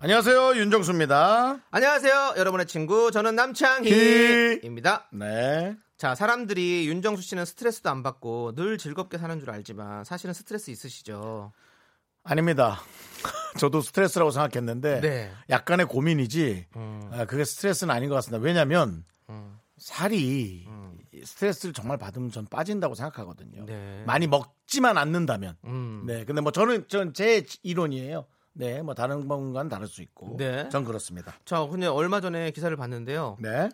안녕하세요, 윤정수입니다. 안녕하세요, 여러분의 친구 저는 남창희입니다. 네. 자, 사람들이 윤정수 씨는 스트레스도 안 받고 늘 즐겁게 사는 줄 알지만 사실은 스트레스 있으시죠? 아닙니다. 저도 스트레스라고 생각했는데 네. 약간의 고민이지 그게 스트레스는 아닌 것 같습니다. 왜냐하면 살이 스트레스를 정말 받으면 전 빠진다고 생각하거든요. 네. 많이 먹지만 않는다면. 네. 근데 뭐 저는 제 이론이에요. 네, 뭐 다른 분과는 다를 수 있고, 네. 전 그렇습니다. 자, 근데 얼마 전에 기사를 봤는데요. 네,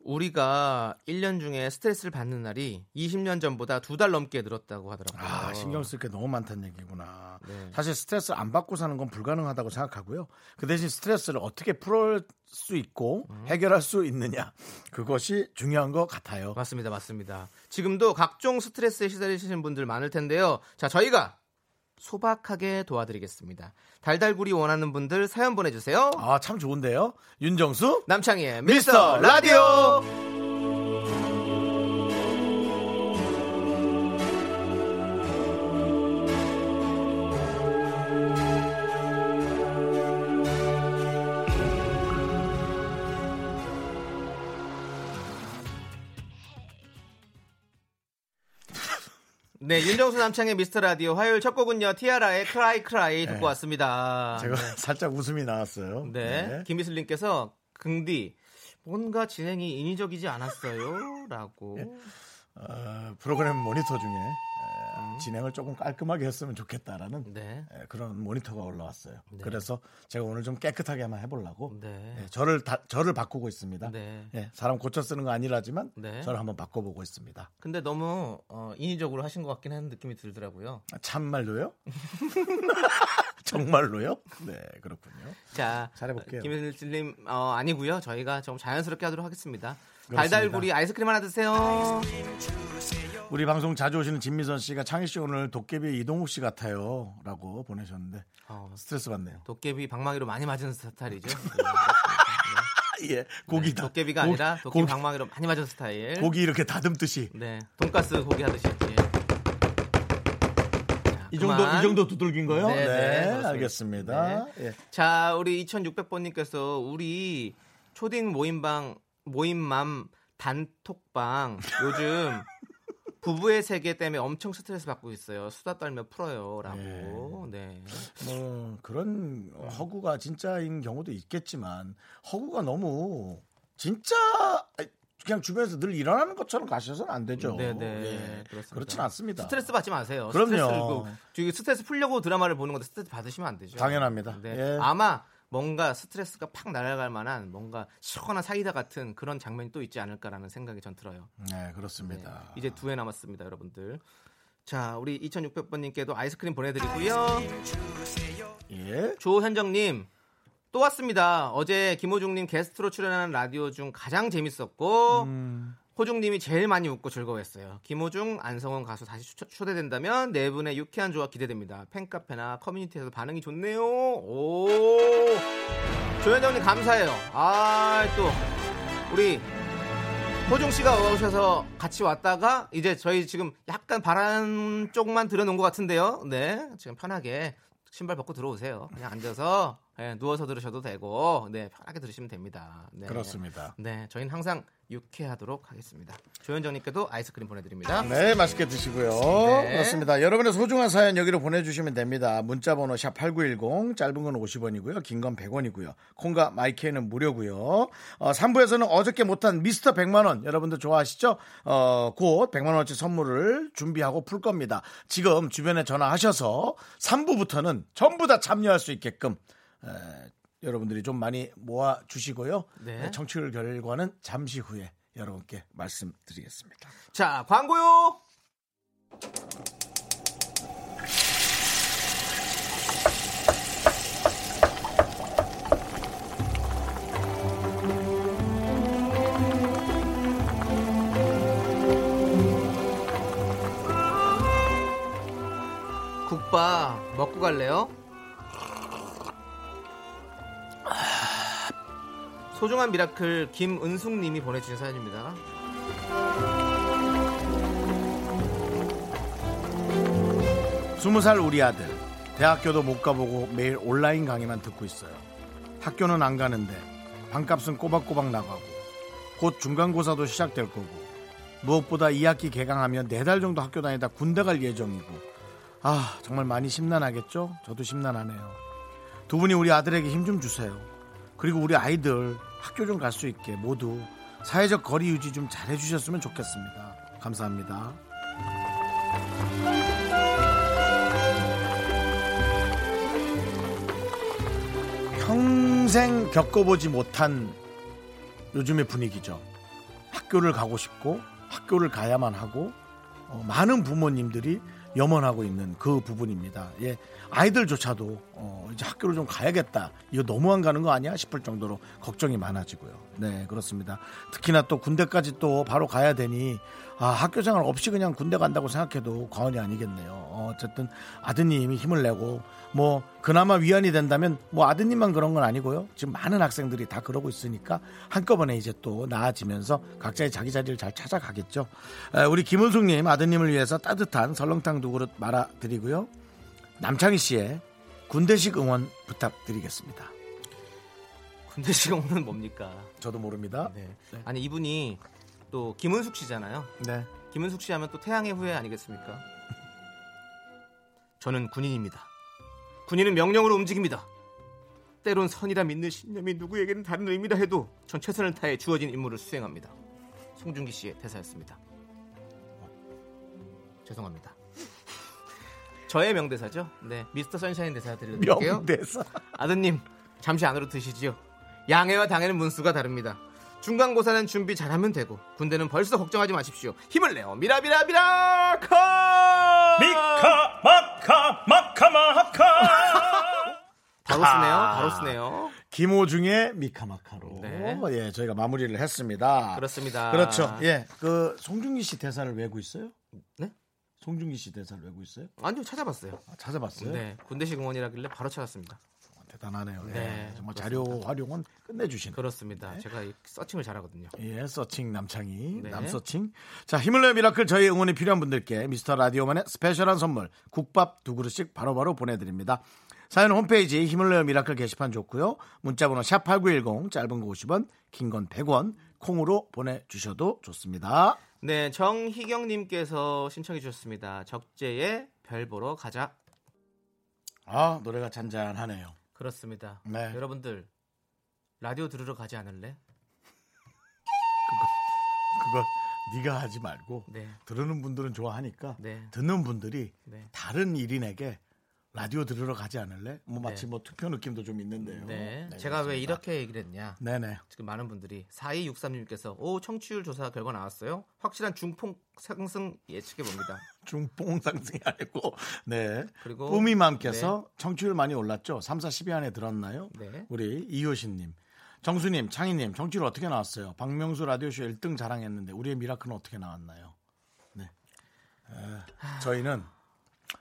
우리가 1년 중에 스트레스를 받는 날이 20년 전보다 2달 넘게 늘었다고 하더라고요. 아, 신경 쓸 게 너무 많다는 얘기구나. 네. 사실 스트레스 안 받고 사는 건 불가능하다고 생각하고요. 그 대신 스트레스를 어떻게 풀 수 있고 해결할 수 있느냐, 그것이 중요한 것 같아요. 맞습니다, 맞습니다. 지금도 각종 스트레스에 시달리시는 분들 많을 텐데요. 자, 저희가 소박하게 도와드리겠습니다. 달달구리 원하는 분들 사연 보내주세요. 아, 참 좋은데요. 윤정수 남창희의 미스터 라디오. 네, 윤정수 남창의 미스터라디오 화요일 첫 곡은요, 티아라의 크라이 크라이 듣고 네. 왔습니다. 제가 네. 살짝 웃음이 나왔어요. 네, 네. 김미슬님께서 긍디 뭔가 진행이 인위적이지 않았어요? 라고. 네. 프로그램 모니터 중에 진행을 조금 깔끔하게 했으면 좋겠다라는 네. 그런 모니터가 올라왔어요. 네. 그래서 제가 오늘 좀 깨끗하게만 해보려고 네. 네, 저를 바꾸고 있습니다. 네. 네, 사람 고쳐 쓰는 거 아니라지만 네. 저를 한번 바꿔보고 있습니다. 근데 너무 인위적으로 하신 것 같긴 하는 느낌이 들더라고요. 아, 참말로요? 정말로요? 네, 그렇군요. 자, 잘해볼게요. 김현일님 아니고요. 저희가 좀 자연스럽게 하도록 하겠습니다. 그렇습니다. 달달구리 아이스크림 하나 드세요. 우리 방송 자주 오시는 진미선 씨가 창희 씨 오늘 도깨비 이동욱 씨 같아요 라고 보내셨는데 스트레스 받네요. 도깨비 방망이로 많이 맞은 스타일이죠. 예, 고기다. 네, 도깨비가 아니라 도깨비 고기. 방망이로 많이 맞은 스타일. 고기 이렇게 다듬듯이. 네, 돈가스 고기 하듯이. 예. 자, 이 정도 두들긴 거요? 네, 네, 네, 알겠습니다. 네. 예. 자, 우리 2600번님께서 우리 초딩 모임맘 단톡방 요즘 부부의 세계 때문에 엄청 스트레스 받고 있어요. 수다 떨며 풀어요라고. 네. 네. 뭐 그런 허구가 진짜인 경우도 있겠지만 허구가 너무 진짜 그냥 주변에서 늘 일어나는 것처럼 가셔서는 안 되죠. 네네. 네. 그렇진 않습니다. 스트레스 받지 마세요. 그럼요. 스트레스 풀려고 드라마를 보는 건데 스트레스 받으시면 안 되죠. 당연합니다. 네. 예. 아마 뭔가 스트레스가 팍 날아갈 만한 뭔가 시원한 사이다 같은 그런 장면이 또 있지 않을까라는 생각이 전 들어요. 네, 그렇습니다. 네, 이제 2회 남았습니다, 여러분들. 자, 우리 2600번님께도 아이스크림 보내드리고요. 예. 조현정님 또 왔습니다. 어제 김호중님 게스트로 출연하는 라디오 중 가장 재밌었고 호중님이 제일 많이 웃고 즐거워했어요. 김호중, 안성원 가수 다시 초대된다면 네 분의 유쾌한 조합 기대됩니다. 팬카페나 커뮤니티에서 반응이 좋네요. 오, 조현정님 감사해요. 아, 또 우리 호중 씨가 오셔서 같이 왔다가 이제 저희 지금 약간 바람 쪽만 들여놓은 것 같은데요. 네, 지금 편하게 신발 벗고 들어오세요. 그냥 앉아서 네, 누워서 들으셔도 되고 네, 편하게 들으시면 됩니다. 네. 그렇습니다. 네, 저희는 항상 유쾌하도록 하겠습니다. 조현정님께도 아이스크림 보내드립니다. 네, 맛있게 드시고요. 네. 그렇습니다. 여러분의 소중한 사연 여기로 보내주시면 됩니다. 문자번호 샵8910 짧은 건 50원이고요, 긴 건 100원이고요, 콩과 마이케이는 무료고요. 3부에서는 어저께 못한 미스터 100만원 여러분들 좋아하시죠? 곧 100만원어치 선물을 준비하고 풀 겁니다. 지금 주변에 전화하셔서 3부부터는 전부 다 참여할 수 있게끔 여러분들이 좀 많이 모아주시고요. 네. 청취율 결과는 잠시 후에 여러분께 말씀드리겠습니다. 자, 광고요. 오빠 먹고 갈래요? 소중한 미라클 김은숙님이 보내주신 사연입니다. 스무 살 우리 아들 대학교도 못 가보고 매일 온라인 강의만 듣고 있어요. 학교는 안 가는데 반값은 꼬박꼬박 나가고 곧 중간고사도 시작될 거고 무엇보다 2학기 개강하면 4달 정도 학교 다니다 군대 갈 예정이고 아 정말 많이 심란하겠죠? 저도 심란하네요. 두 분이 우리 아들에게 힘 좀 주세요. 그리고 우리 아이들 학교 좀 갈 수 있게 모두 사회적 거리 유지 좀 잘해주셨으면 좋겠습니다. 감사합니다. 평생 겪어보지 못한 요즘의 분위기죠. 학교를 가고 싶고 학교를 가야만 하고 많은 부모님들이 염원하고 있는 그 부분입니다. 예, 아이들조차도 이제 학교를 좀 가야겠다. 이거 너무 안 가는 거 아니야? 싶을 정도로 걱정이 많아지고요. 네, 그렇습니다. 특히나 또 군대까지 또 바로 가야 되니 아, 학교생활 없이 그냥 군대 간다고 생각해도 과언이 아니겠네요. 어쨌든 아드님이 힘을 내고 뭐 그나마 위안이 된다면 뭐 아드님만 그런 건 아니고요. 지금 많은 학생들이 다 그러고 있으니까 한꺼번에 이제 또 나아지면서 각자의 자기 자리를 잘 찾아가겠죠. 우리 김은숙님 아드님을 위해서 따뜻한 설렁탕 두 그릇 말아드리고요. 남창희 씨의 군대식 응원 부탁드리겠습니다. 군대식 응원은 뭡니까? 저도 모릅니다. 네. 아니 이분이 또 김은숙 씨잖아요. 네. 김은숙 씨 하면 또 태양의 후예 아니겠습니까? 저는 군인입니다. 군인은 명령으로 움직입니다. 때론 선이라 믿는 신념이 누구에게는 다른 의미라 해도 전 최선을 다해 주어진 임무를 수행합니다. 송중기 씨의 대사였습니다. 죄송합니다. 저의 명대사죠. 네, 미스터 선샤인 대사 드릴게요. 명대사. 아드님, 잠시 안으로 드시지요. 양해와 당해는 문수가 다릅니다. 중간고사는 준비 잘하면 되고 군대는 벌써 걱정하지 마십시오. 힘을 내요. 미라미라미라 카 미카 마카 마카마카 바로 쓰네요. 김호중의 미카마카로 네. 예, 저희가 마무리를 했습니다. 그렇습니다. 그렇죠. 예, 그 송중기 씨 대사를 외우고 있어요? 네? 송중기 씨 대사를 외우고 있어요? 아니요, 찾아봤어요. 아, 찾아봤어요? 네, 군대식 응원이라길래 바로 찾았습니다. 대단하네요. 네, 예, 정말 그렇습니다. 자료 활용은 끝내주시네요. 그렇습니다. 네. 제가 서칭을 잘하거든요. 예, 서칭 남창희, 네. 남서칭. 자, 힘을 내요 미라클 저희 응원이 필요한 분들께 미스터 라디오만의 스페셜한 선물 국밥 두 그릇씩 바로바로 보내드립니다. 사연 홈페이지 힘을 내요 미라클 게시판 좋고요. 문자번호 샵8910 짧은 거 50원, 긴 건 100원 콩으로 보내주셔도 좋습니다. 네, 정희경님께서 신청해 주셨습니다. 적재의 별 보러 가자. 아, 노래가 잔잔하네요. 그렇습니다. 네. 여러분들 라디오 들으러 가지 않을래? 그거 네가 하지 말고 네. 들으는 분들은 좋아하니까 네. 듣는 분들이 네. 다른 일인에게 라디오 들으러 가지 않을래? 뭐 마치 네. 뭐 투표 느낌도 좀 있는데요. 네. 네, 제가 왜 이렇게 얘기를 했냐? 네네. 지금 많은 분들이 4263님께서 오 청취율 조사 결과 나왔어요. 확실한 중폭 상승 예측해 봅니다. 중폭 상승이 아니고 네. 그리고 뿜이맘께서 네. 청취율 많이 올랐죠. 3, 4, 10위 안에 들었나요? 네. 우리 이효신님, 정수님, 창희님 청취율 어떻게 나왔어요? 박명수 라디오쇼 1등 자랑했는데 우리의 미라클은 어떻게 나왔나요? 네. 저희는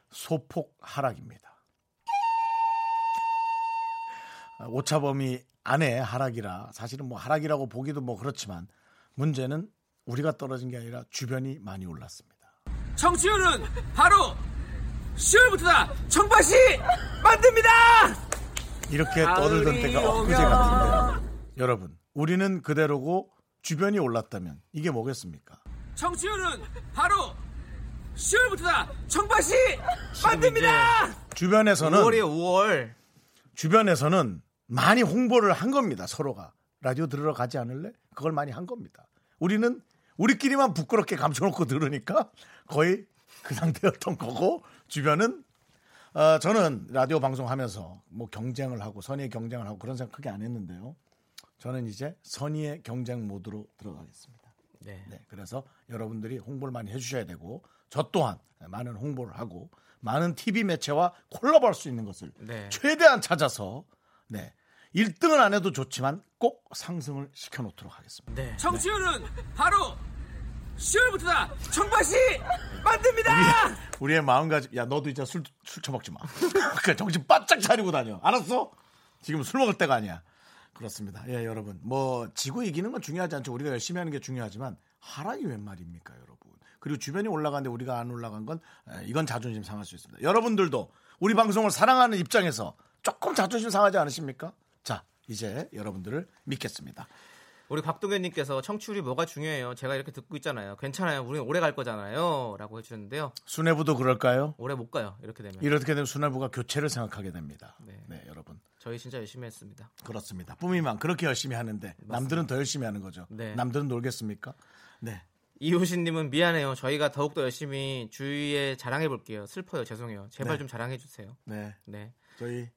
소폭 하락입니다. 오차범위 안에 하락이라 사실은 뭐 하락이라고 보기도 뭐 그렇지만 문제는 우리가 떨어진 게 아니라 주변이 많이 올랐습니다. 청취율은 바로 10월부터다. 청바시 만듭니다. 이렇게 떠들던 때가 엊그제 같은데 여러분 우리는 그대로고 주변이 올랐다면 이게 뭐겠습니까? 청취율은 바로 10월부터다. 청바시 만듭니다. 주변에서는 5월 주변에서는 많이 홍보를 한 겁니다. 서로가 라디오 들으러 가지 않을래? 그걸 많이 한 겁니다. 우리는 우리끼리만 부끄럽게 감춰놓고 들으니까 거의 그 상태였던 거고 주변은 저는 라디오 방송하면서 뭐 경쟁을 하고 선의의 경쟁을 하고 그런 생각 크게 안 했는데요. 저는 이제 선의의 경쟁 모드로 들어가겠습니다. 네. 네, 그래서 여러분들이 홍보를 많이 해주셔야 되고 저 또한 많은 홍보를 하고 많은 TV 매체와 콜라보할 수 있는 것을 네. 최대한 찾아서 네, 1등은 안 해도 좋지만 꼭 상승을 시켜놓도록 하겠습니다. 네. 청취율은 네. 바로 10월부터다. 청바시 만듭니다. 우리의 마음가짐. 야, 너도 이제 술 처먹지 마. 그러니까 정신 바짝 차리고 다녀. 알았어? 지금 술 먹을 때가 아니야. 그렇습니다. 예, 여러분. 뭐 지고 이기는 건 중요하지 않죠. 우리가 열심히 하는 게 중요하지만 하락이 웬 말입니까, 여러분. 그리고 주변이 올라가는데 우리가 안 올라간 건 이건 자존심 상할 수 있습니다. 여러분들도 우리 방송을 사랑하는 입장에서 조금 자존심 상하지 않으십니까? 자, 이제 여러분들을 믿겠습니다. 우리 박동현님께서 청취율이 뭐가 중요해요? 제가 이렇게 듣고 있잖아요. 괜찮아요. 우리는 오래 갈 거잖아요. 라고 해주셨는데요. 수뇌부도 그럴까요? 오래 못 가요. 이렇게 되면 수뇌부가 교체를 생각하게 됩니다. 네, 여러분. 저희 진짜 열심히 했습니다. 그렇습니다. 뿜이만 그렇게 열심히 하는데 맞습니다. 남들은 더 열심히 하는 거죠. 네. 남들은 놀겠습니까? 네. 이효신님은 미안해요. 저희가 더욱더 열심히 주위에 자랑해볼게요. 슬퍼요. 죄송해요. 제발 네. 좀 자랑해주세요. 네. 네. 저희...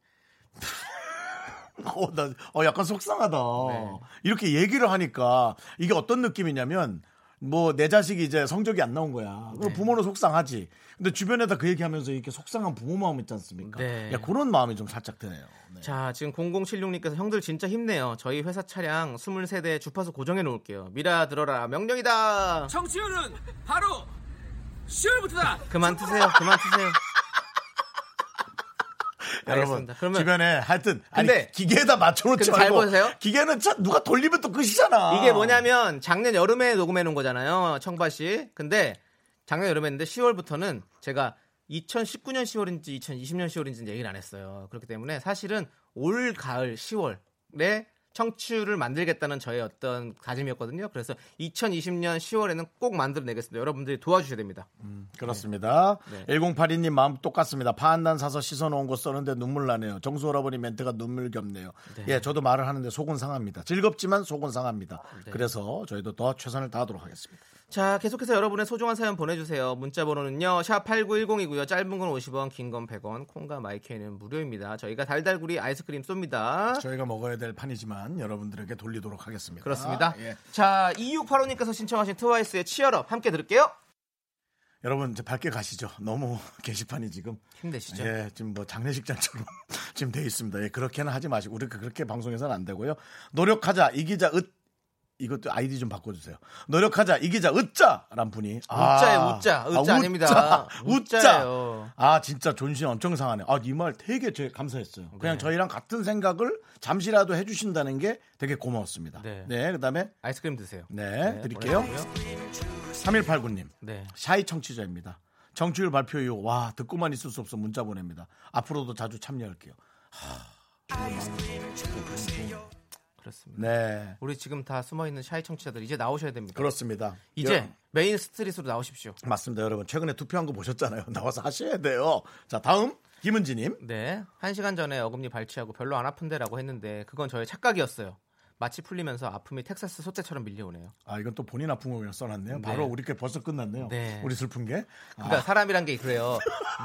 약간 속상하다. 네. 이렇게 얘기를 하니까 이게 어떤 느낌이냐면 뭐 내 자식이 이제 성적이 안 나온 거야. 네. 부모는 속상하지. 근데 주변에다 그 얘기하면서 이렇게 속상한 부모 마음 있지 않습니까? 네. 야, 그런 마음이 좀 살짝 드네요. 네. 자, 지금 0076님께서 형들 진짜 힘내요. 저희 회사 차량 23대 주파수 고정해 놓을게요. 미라 들어라 명령이다. 청취율은 바로 10월부터다. 그만 드세요. 여러분 그러면, 주변에 하여튼 근데 아니, 기계에다 맞춰놓지 말고 기계는 참 누가 돌리면 또 끝이잖아. 이게 뭐냐면 작년 여름에 녹음해놓은 거잖아요. 청바씨. 근데 작년 여름에 했는데 10월부터는 제가 2019년 10월인지 2020년 10월인지는 얘기를 안 했어요. 그렇기 때문에 사실은 올 가을 10월에 청취를 만들겠다는 저의 어떤 다짐이었거든요. 그래서 2020년 10월에는 꼭 만들어내겠습니다. 여러분들이 도와주셔야 됩니다. 그렇습니다. 네. 네. 1082님 마음 똑같습니다. 파한난 사서 씻어놓은 거 써는데 눈물 나네요. 정수오라버니 멘트가 눈물겹네요. 네. 예, 저도 말을 하는데 속은 상합니다. 즐겁지만 속은 상합니다. 네. 그래서 저희도 더 최선을 다하도록 하겠습니다. 자, 계속해서 여러분의 소중한 사연 보내주세요. 문자번호는요 샵8910이고요 짧은 건 50원, 긴 건 100원, 콩과 마이크는 무료입니다. 저희가 달달구리 아이스크림 쏩니다. 저희가 먹어야 될 판이지만 여러분들에게 돌리도록 하겠습니다. 그렇습니다. 아, 예. 자, 2685님께서 신청하신 트와이스의 치얼업 함께 들을게요. 여러분 이제 밝게 가시죠. 너무 게시판이 지금 힘드시죠? 예, 지금 뭐 장례식장처럼 지금 돼 있습니다. 예, 그렇게는 하지 마시고 우리 그렇게 방송에서는 안 되고요. 노력하자 이기자 읒. 이것도 아이디 좀 바꿔주세요. 노력하자 이기자 으짜란 분이 아닙니다. 으짜예요. 아 진짜 존심 엄청 상하네. 아 이 말 되게 제 감사했어요. 네. 그냥 저희랑 같은 생각을 잠시라도 해주신다는 게 되게 고마웠습니다. 네. 네 그다음에 아이스크림 드세요. 네 드릴게요. 3189님 네. 샤이 청취자입니다. 정치율 발표 이후 와 듣고만 있을 수 없어 문자 보냅니다. 앞으로도 자주 참여할게요. 그렇습니다. 네. 우리 지금 다 숨어있는 샤이 청취자들 이제 나오셔야 됩니다. 그렇습니다. 이제 메인 스트릿으로 나오십시오. 맞습니다. 여러분 최근에 투표한 거 보셨잖아요. 나와서 하셔야 돼요. 자 다음 김은지님. 네. 1시간 전에 어금니 발치하고 별로 안 아픈데라고 했는데 그건 저의 착각이었어요. 마치 풀리면서 아픔이 텍사스 소떼처럼 밀려오네요. 아 이건 또 본인 아픈 거 그냥 써놨네요. 네. 바로 우리 게 벌써 끝났네요. 네. 우리 슬픈 게. 그러니까 사람이란 게 그래요.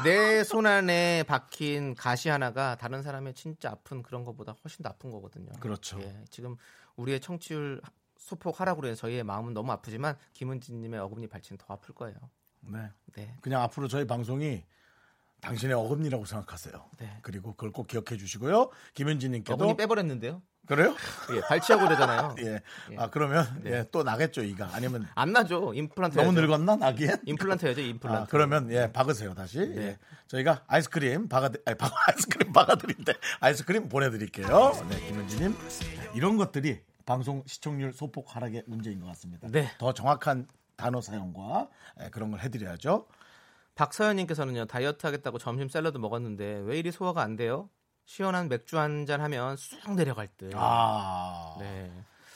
내 손 안에 박힌 가시 하나가 다른 사람의 진짜 아픈 그런 거보다 훨씬 더 아픈 거거든요. 그렇죠. 예, 지금 우리의 청취율 소폭 하락으로 해서 저희의 마음은 너무 아프지만 김은지님의 어금니 발치는 더 아플 거예요. 네. 네. 그냥 앞으로 저희 방송이 당신의 어금니라고 생각하세요. 네. 그리고 그걸 꼭 기억해 주시고요. 김은지님께도 어금니 빼버렸는데요. 그래요? 예, 발치하고 그러잖아요. 예. 예. 아 그러면 네. 예, 또 나겠죠 이가 아니면 안 나죠. 인플란트 너무 해야죠. 늙었나 나기엔? 임플란트 해야죠. 임플란트. 아, 그러면 예 박으세요 다시. 네. 예. 저희가 아이스크림 박아드릴때 아이스크림 보내드릴게요. 네, 김현진님 이런 것들이 방송 시청률 소폭 하락의 문제인 것 같습니다. 네. 더 정확한 단어 사용과 그런 걸 해드려야죠. 박서연님께서는요 다이어트 하겠다고 점심 샐러드 먹었는데 왜 이리 소화가 안 돼요? 시원한 맥주 한잔 하면 쑥 내려갈 듯. 아. 네.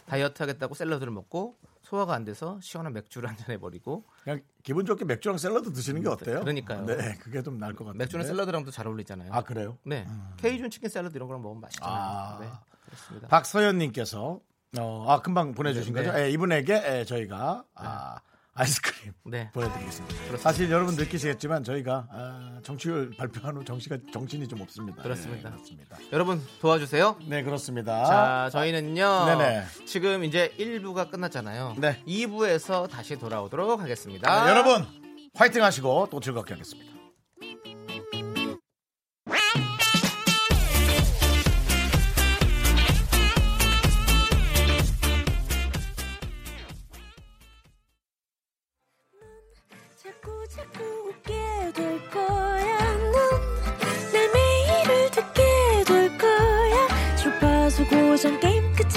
다이어트 하겠다고 샐러드를 먹고 소화가 안 돼서 시원한 맥주를 한잔 해버리고. 그냥 기분 좋게 맥주랑 샐러드 드시는 게 어때요? 그러니까요. 네, 그게 좀 나을 것 같아요. 맥주는 샐러드랑도 잘 어울리잖아요. 아 그래요? 네. 케이준 치킨 샐러드 이런 거랑 먹으면 맛있잖아요. 아. 네, 그렇습니다. 박서연님께서 금방 보내주신 네, 거죠? 네. 예, 이분에게 저희가 아이스크림 보내드리겠습니다. 그렇습니다. 사실 여러분 느끼시겠지만 저희가 정치율 발표한 후 정신이 좀 없습니다. 그렇습니다. 네, 그렇습니다. 여러분 도와주세요. 네 그렇습니다. 자 저희는요 지금 이제 1부가 끝났잖아요. 네. 2부에서 다시 돌아오도록 하겠습니다. 네, 여러분 화이팅 하시고 또 즐겁게 하겠습니다.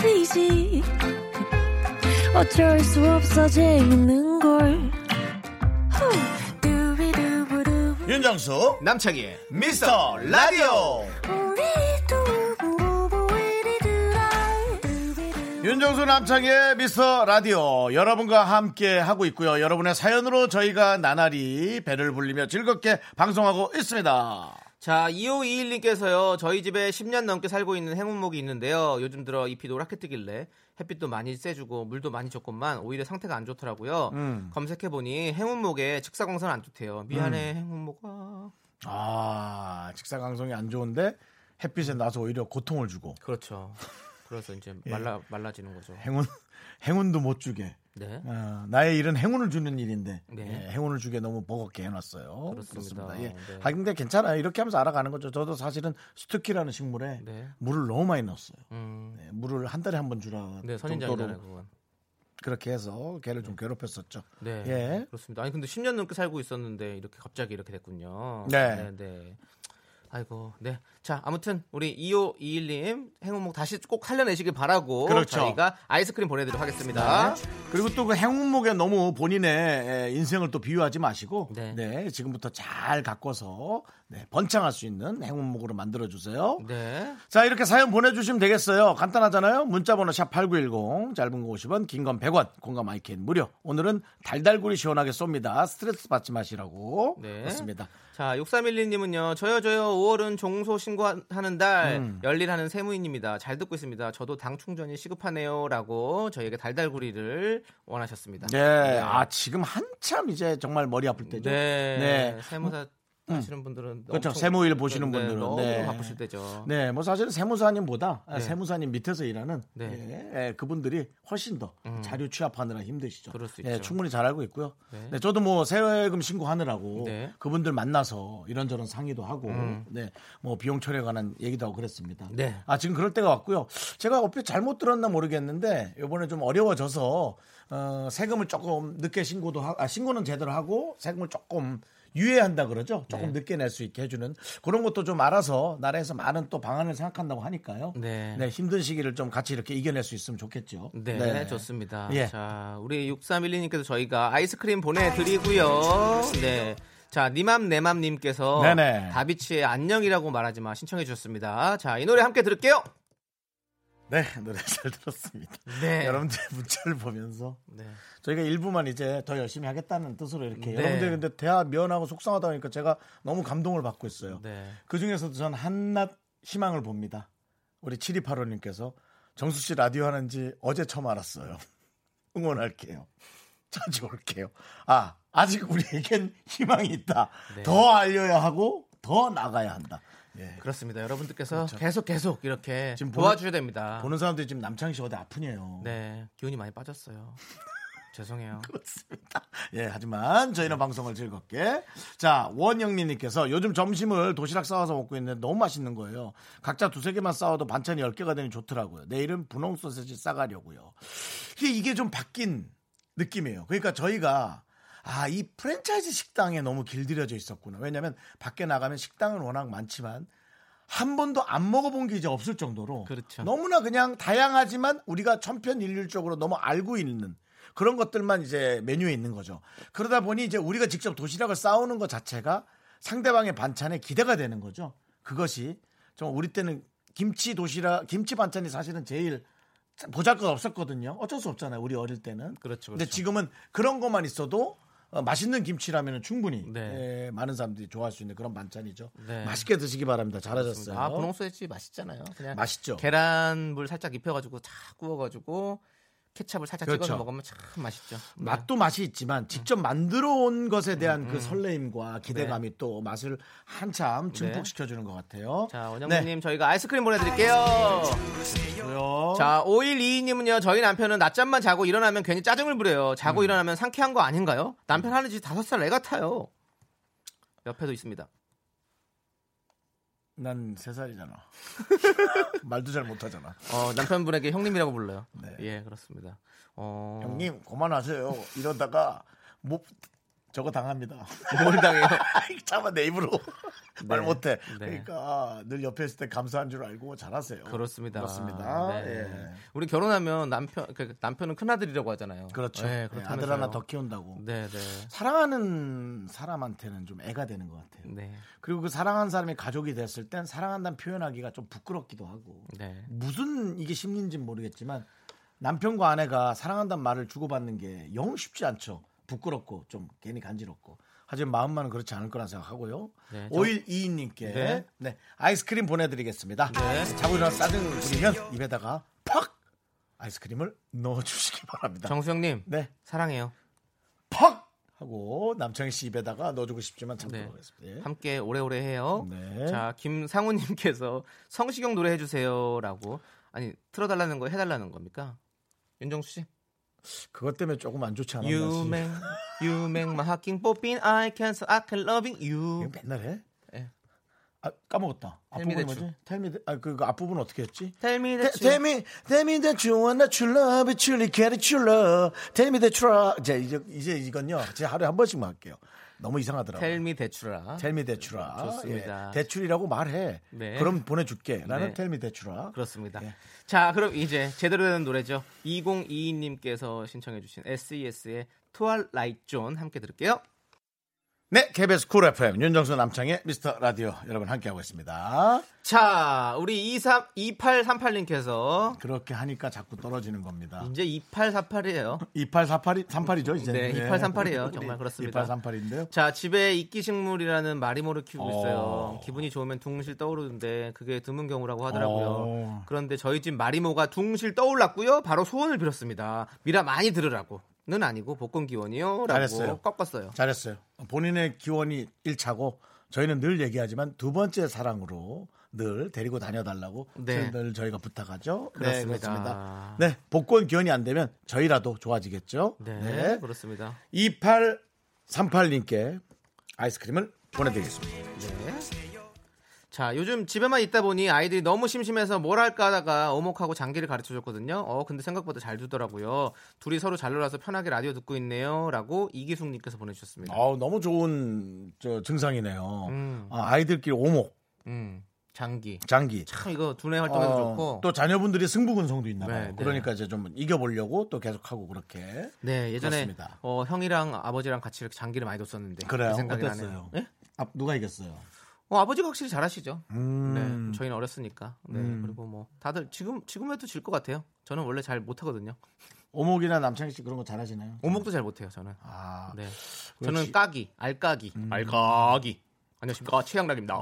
미치지 어쩔 수 없어 재밌는걸. 윤정수 남창희의 미스터라디오. 윤정수 남창희의 미스터라디오 여러분과 함께 하고 있고요. 여러분의 사연으로 저희가 나날이 배를 불리며 즐겁게 방송하고 있습니다. 자, 2521님께서요, 저희 집에 10년 넘게 살고 있는 행운목이 있는데요, 요즘 들어 잎이 노랗게 뜨길래 햇빛도 많이 쐬주고 물도 많이 줬건만 오히려 상태가 안 좋더라고요. 검색해보니 행운목에 직사광선 안 좋대요. 미안해 행운목아. 아, 직사광선이 안 좋은데 햇빛에 나서 오히려 고통을 주고. 그렇죠. 그래서 이제 말라지는 거죠. 행운도 못 주게. 네. 나의 일은 행운을 주는 일인데, 네. 예, 행운을 주게 너무 버겁게 해놨어요. 그렇습니다. 예. 네. 아, 근데 괜찮아요. 이렇게 하면서 알아가는 거죠. 저도 사실은 스투키라는 식물에 네. 물을 너무 많이 넣었어요. 네, 물을 한 달에 한 번 주라. 네, 선인장이잖아요, 그건. 그렇게 해서 걔를 좀 괴롭혔었죠. 네, 예. 그렇습니다. 아니 근데 10년 넘게 살고 있었는데 이렇게 갑자기 이렇게 됐군요. 네, 네. 네. 아이고, 네. 자, 아무튼 우리 2521님 행운목 다시 꼭 살려내시길 바라고. 그렇죠. 저희가 아이스크림 보내드리도록 하겠습니다. 네. 그리고 또 그 행운목에 너무 본인의 인생을 또 비유하지 마시고, 네, 네, 지금부터 잘 가꿔서 네, 번창할 수 있는 행운목으로 만들어주세요. 네. 자, 이렇게 사연 보내주시면 되겠어요. 간단하잖아요. 문자번호 샵8910, 짧은 거 50원, 긴 건 100원, 공감 마이크엔 무료. 오늘은 달달구리 시원하게 쏩니다. 스트레스 받지 마시라고. 네. 그렇습니다. 자, 6312님은요. 저요 5월은 종소 신고하는 달 열일하는 세무인입니다. 잘 듣고 있습니다. 저도 당 충전이 시급하네요. 라고 저희에게 달달구리를 원하셨습니다. 네. 네. 아, 지금 한참 이제 정말 머리 아플 때죠. 네. 네. 세무사 하시는 분들은 그렇죠. 세무일 보시는 분들은 너무 바쁘실 때죠. 네, 뭐 사실은 세무사님보다 세무사님 밑에서 일하는 그분들이 훨씬 더 자료 취합하느라 힘드시죠. 그럴 수 있죠. 충분히 잘 알고 있고요. 네. 네, 저도 뭐 세금 신고하느라고 그분들 만나서 이런저런 상의도 하고, 네, 뭐 비용 처리에 관한 얘기도 하고 그랬습니다. 네. 아, 지금 그럴 때가 왔고요. 제가 어떻게 잘못 들었나 모르겠는데 이번에 좀 어려워져서 세금을 조금 늦게 신고는 제대로 하고 세금을 조금 유예한다 그러죠. 조금 늦게 낼 수 있게 해주는 그런 것도 좀 알아서 나라에서 많은 또 방안을 생각한다고 하니까요. 네. 네, 힘든 시기를 좀 같이 이렇게 이겨낼 수 있으면 좋겠죠. 네, 네. 좋습니다. 예. 자, 우리 6312님께서 저희가 아이스크림 보내드리고요. 네. 자, 니맘 내맘님께서 다비치의 안녕이라고 말하지 마 신청해 주셨습니다. 자, 이 노래 함께 들을게요. 네, 노래 잘 들었습니다. 네. 여러분들 문자를 보면서 저희가 일부만 이제 더 열심히 하겠다는 뜻으로 이렇게 여러분들 근데 대화 미안하고 속상하다 보니까 제가 너무 감동을 받고 있어요. 네. 그 중에서도 전 한낱 희망을 봅니다. 우리 7285님께서 정수 씨 라디오 하는지 어제 처음 알았어요. 응원할게요. 자주 올게요. 아, 아직 우리에겐 희망이 있다. 네. 더 알려야 하고 더 나가야 한다. 예. 그렇습니다. 여러분들께서 그렇죠. 계속 이렇게 지금 도와주셔야 됩니다. 보는 사람들이 지금 남창희 씨 어디 아프네요. 네, 기운이 많이 빠졌어요. 죄송해요. 그렇습니다. 예, 하지만 저희는 방송을 즐겁게. 자, 원영민님께서 요즘 점심을 도시락 싸와서 먹고 있는데 너무 맛있는 거예요. 각자 2-3개만 싸워도 반찬이 10개가 되니 좋더라고요. 내일은 분홍 소세지 싸가려고요. 이게 좀 바뀐 느낌이에요. 그러니까 저희가 이 프랜차이즈 식당에 너무 길들여져 있었구나. 왜냐하면 밖에 나가면 식당은 워낙 많지만 한 번도 안 먹어본 게 이제 없을 정도로 그렇죠. 너무나 그냥 다양하지만 우리가 천편일률적으로 너무 알고 있는 그런 것들만 이제 메뉴에 있는 거죠. 그러다 보니 이제 우리가 직접 도시락을 싸오는 것 자체가 상대방의 반찬에 기대가 되는 거죠. 그것이 좀 우리 때는 김치 반찬이 사실은 제일 보잘것 없었거든요. 어쩔 수 없잖아요. 우리 어릴 때는. 그렇죠. 근데 지금은 그런 것만 있어도 맛있는 김치라면 충분히 많은 사람들이 좋아할 수 있는 그런 반찬이죠. 네. 맛있게 드시기 바랍니다. 잘하셨어요. 아, 분홍 소세지 맛있잖아요. 그냥 맛있죠. 계란물 살짝 입혀가지고 다 구워가지고 케찹을 살짝 그렇죠. 찍어서 먹으면 참 맛있죠. 네. 맛도 맛이 있지만 직접 만들어 온 것에 대한 그 설레임과 기대감이 또 맛을 한참 증폭시켜주는 것 같아요. 자, 원영님 저희가 아이스크림 보내드릴게요. 자, 5122님은요. 저희 남편은 낮잠만 자고 일어나면 괜히 짜증을 부려요. 자고 일어나면 상쾌한 거 아닌가요? 남편 하는 짓 5살 애 같아요. 옆에도 있습니다. 난 3살이잖아. 말도 잘 못하잖아. 남편분에게 형님이라고 불러요. 네. 예, 그렇습니다. 형님, 그만하세요. 이러다가 저거 당합니다. 뭘 당해요? 참아 내 입으로 말 못해. 네. 그러니까 늘 옆에 있을 때 감사한 줄 알고 잘하세요. 그렇습니다. 그렇습니다. 네. 네. 우리 결혼하면 남편은 큰 아들이라고 하잖아요. 그렇죠. 네, 네, 아들 하나 더 키운다고. 네, 네. 사랑하는 사람한테는 좀 애가 되는 것 같아요. 네. 그리고 그 사랑하는 사람이 가족이 됐을 땐 사랑한다는 표현하기가 좀 부끄럽기도 하고. 네. 무슨 이게 심리인지는 모르겠지만 남편과 아내가 사랑한다는 말을 주고받는 게 영 쉽지 않죠. 부끄럽고 좀 괜히 간지럽고. 하지만 마음만은 그렇지 않을 거란 생각하고요. 네, 5122님께 네. 네, 아이스크림 보내드리겠습니다. 네. 자고 일어나서 짜증을 부리면 입에다가 팍 아이스크림을 넣어주시기 바랍니다. 정수영님 네. 사랑해요. 팍 하고 남창희 씨 입에다가 넣어주고 싶지만 참고 하겠습니다. 네. 함께 오래오래 해요. 네. 자 김상우님께서 성시경 노래 해주세요라고. 아니 틀어달라는 거 해달라는 겁니까? 윤정수 씨? 그것 때문에 조금 안 좋지 않았나 싶어요. You make my heart king popping, I can loving you. 맨날 해? 예. 아 까먹었다. 앞부분 뭐지? 그 앞부분 어떻게 했지? Tell me that you wanna true love, truly care true love. Tell me that true. 이제 이건요. 제가 하루에 한 번씩만 할게요. 너무 이상하더라고요. Tell me that true라. Tell me that true라. 좋습니다. 예. 대출이라고 말해. 네. 그럼 보내줄게. 나는 네. Tell me that true라. 그렇습니다. 예. 자, 그럼 이제 제대로 되는 노래죠. 2022님께서 신청해주신 SES의 트와일라이트 존 함께 들을게요. 네, KBS 쿨 FM 윤정수 남창의 미스터 라디오 여러분 함께하고 있습니다. 자, 우리 2838님께서 그렇게 하니까 자꾸 떨어지는 겁니다. 이제 2848이에요. 3838이죠 이제. 네, 2838이에요. 정말 그렇습니다. 2838인데요. 자, 집에 이끼식물이라는 마리모를 키우고 있어요. 기분이 좋으면 둥실 떠오르는데 그게 드문 경우라고 하더라고요. 그런데 저희 집 마리모가 둥실 떠올랐고요. 바로 소원을 빌었습니다. 미라 많이 들으라고. 는 아니고 복권 기원이요. 잘했어요. 꺾었어요. 잘했어요. 본인의 기원이 1차고 저희는 늘 얘기하지만 두 번째 사랑으로 늘 데리고 다녀달라고 네. 늘 저희가 부탁하죠. 그렇습니다. 네, 그렇습니다. 네, 복권 기원이 안 되면 저희라도 좋아지겠죠. 네, 네. 그렇습니다. 2838님께 아이스크림을 보내드리겠습니다. 네. 자, 요즘 집에만 있다 보니 아이들이 너무 심심해서 뭘 할까 하다가 어묵하고 장기를 가르쳐줬거든요. 근데 생각보다 잘 주더라고요. 둘이 서로 잘 놀아서 편하게 라디오 듣고 있네요. 라고 이기숙님께서 보내주셨습니다. 너무 좋은 증상이네요. 아이들끼리 오목. 장기. 참 이거 두뇌 활동에도 좋고. 또 자녀분들이 승부근성도 있나 봐요. 네, 그러니까 네. 이제 좀 이겨보려고 또 계속하고 그렇게. 네, 예전에 형이랑 아버지랑 같이 이렇게 장기를 많이 뒀었는데. 그래요? 어땠어요? 네? 누가 이겼어요? 아버지가 확실히 잘하시죠. 네, 저희는 어렸으니까. 네, 그리고 뭐 다들 지금 해도 질 것 같아요. 저는 원래 잘 못하거든요. 오목이나 남창희 씨 그런 거 잘하시나요? 오목도 잘 못해요. 저는. 네. 그렇지. 저는 알까기. 안녕하십니까 최양락입니다.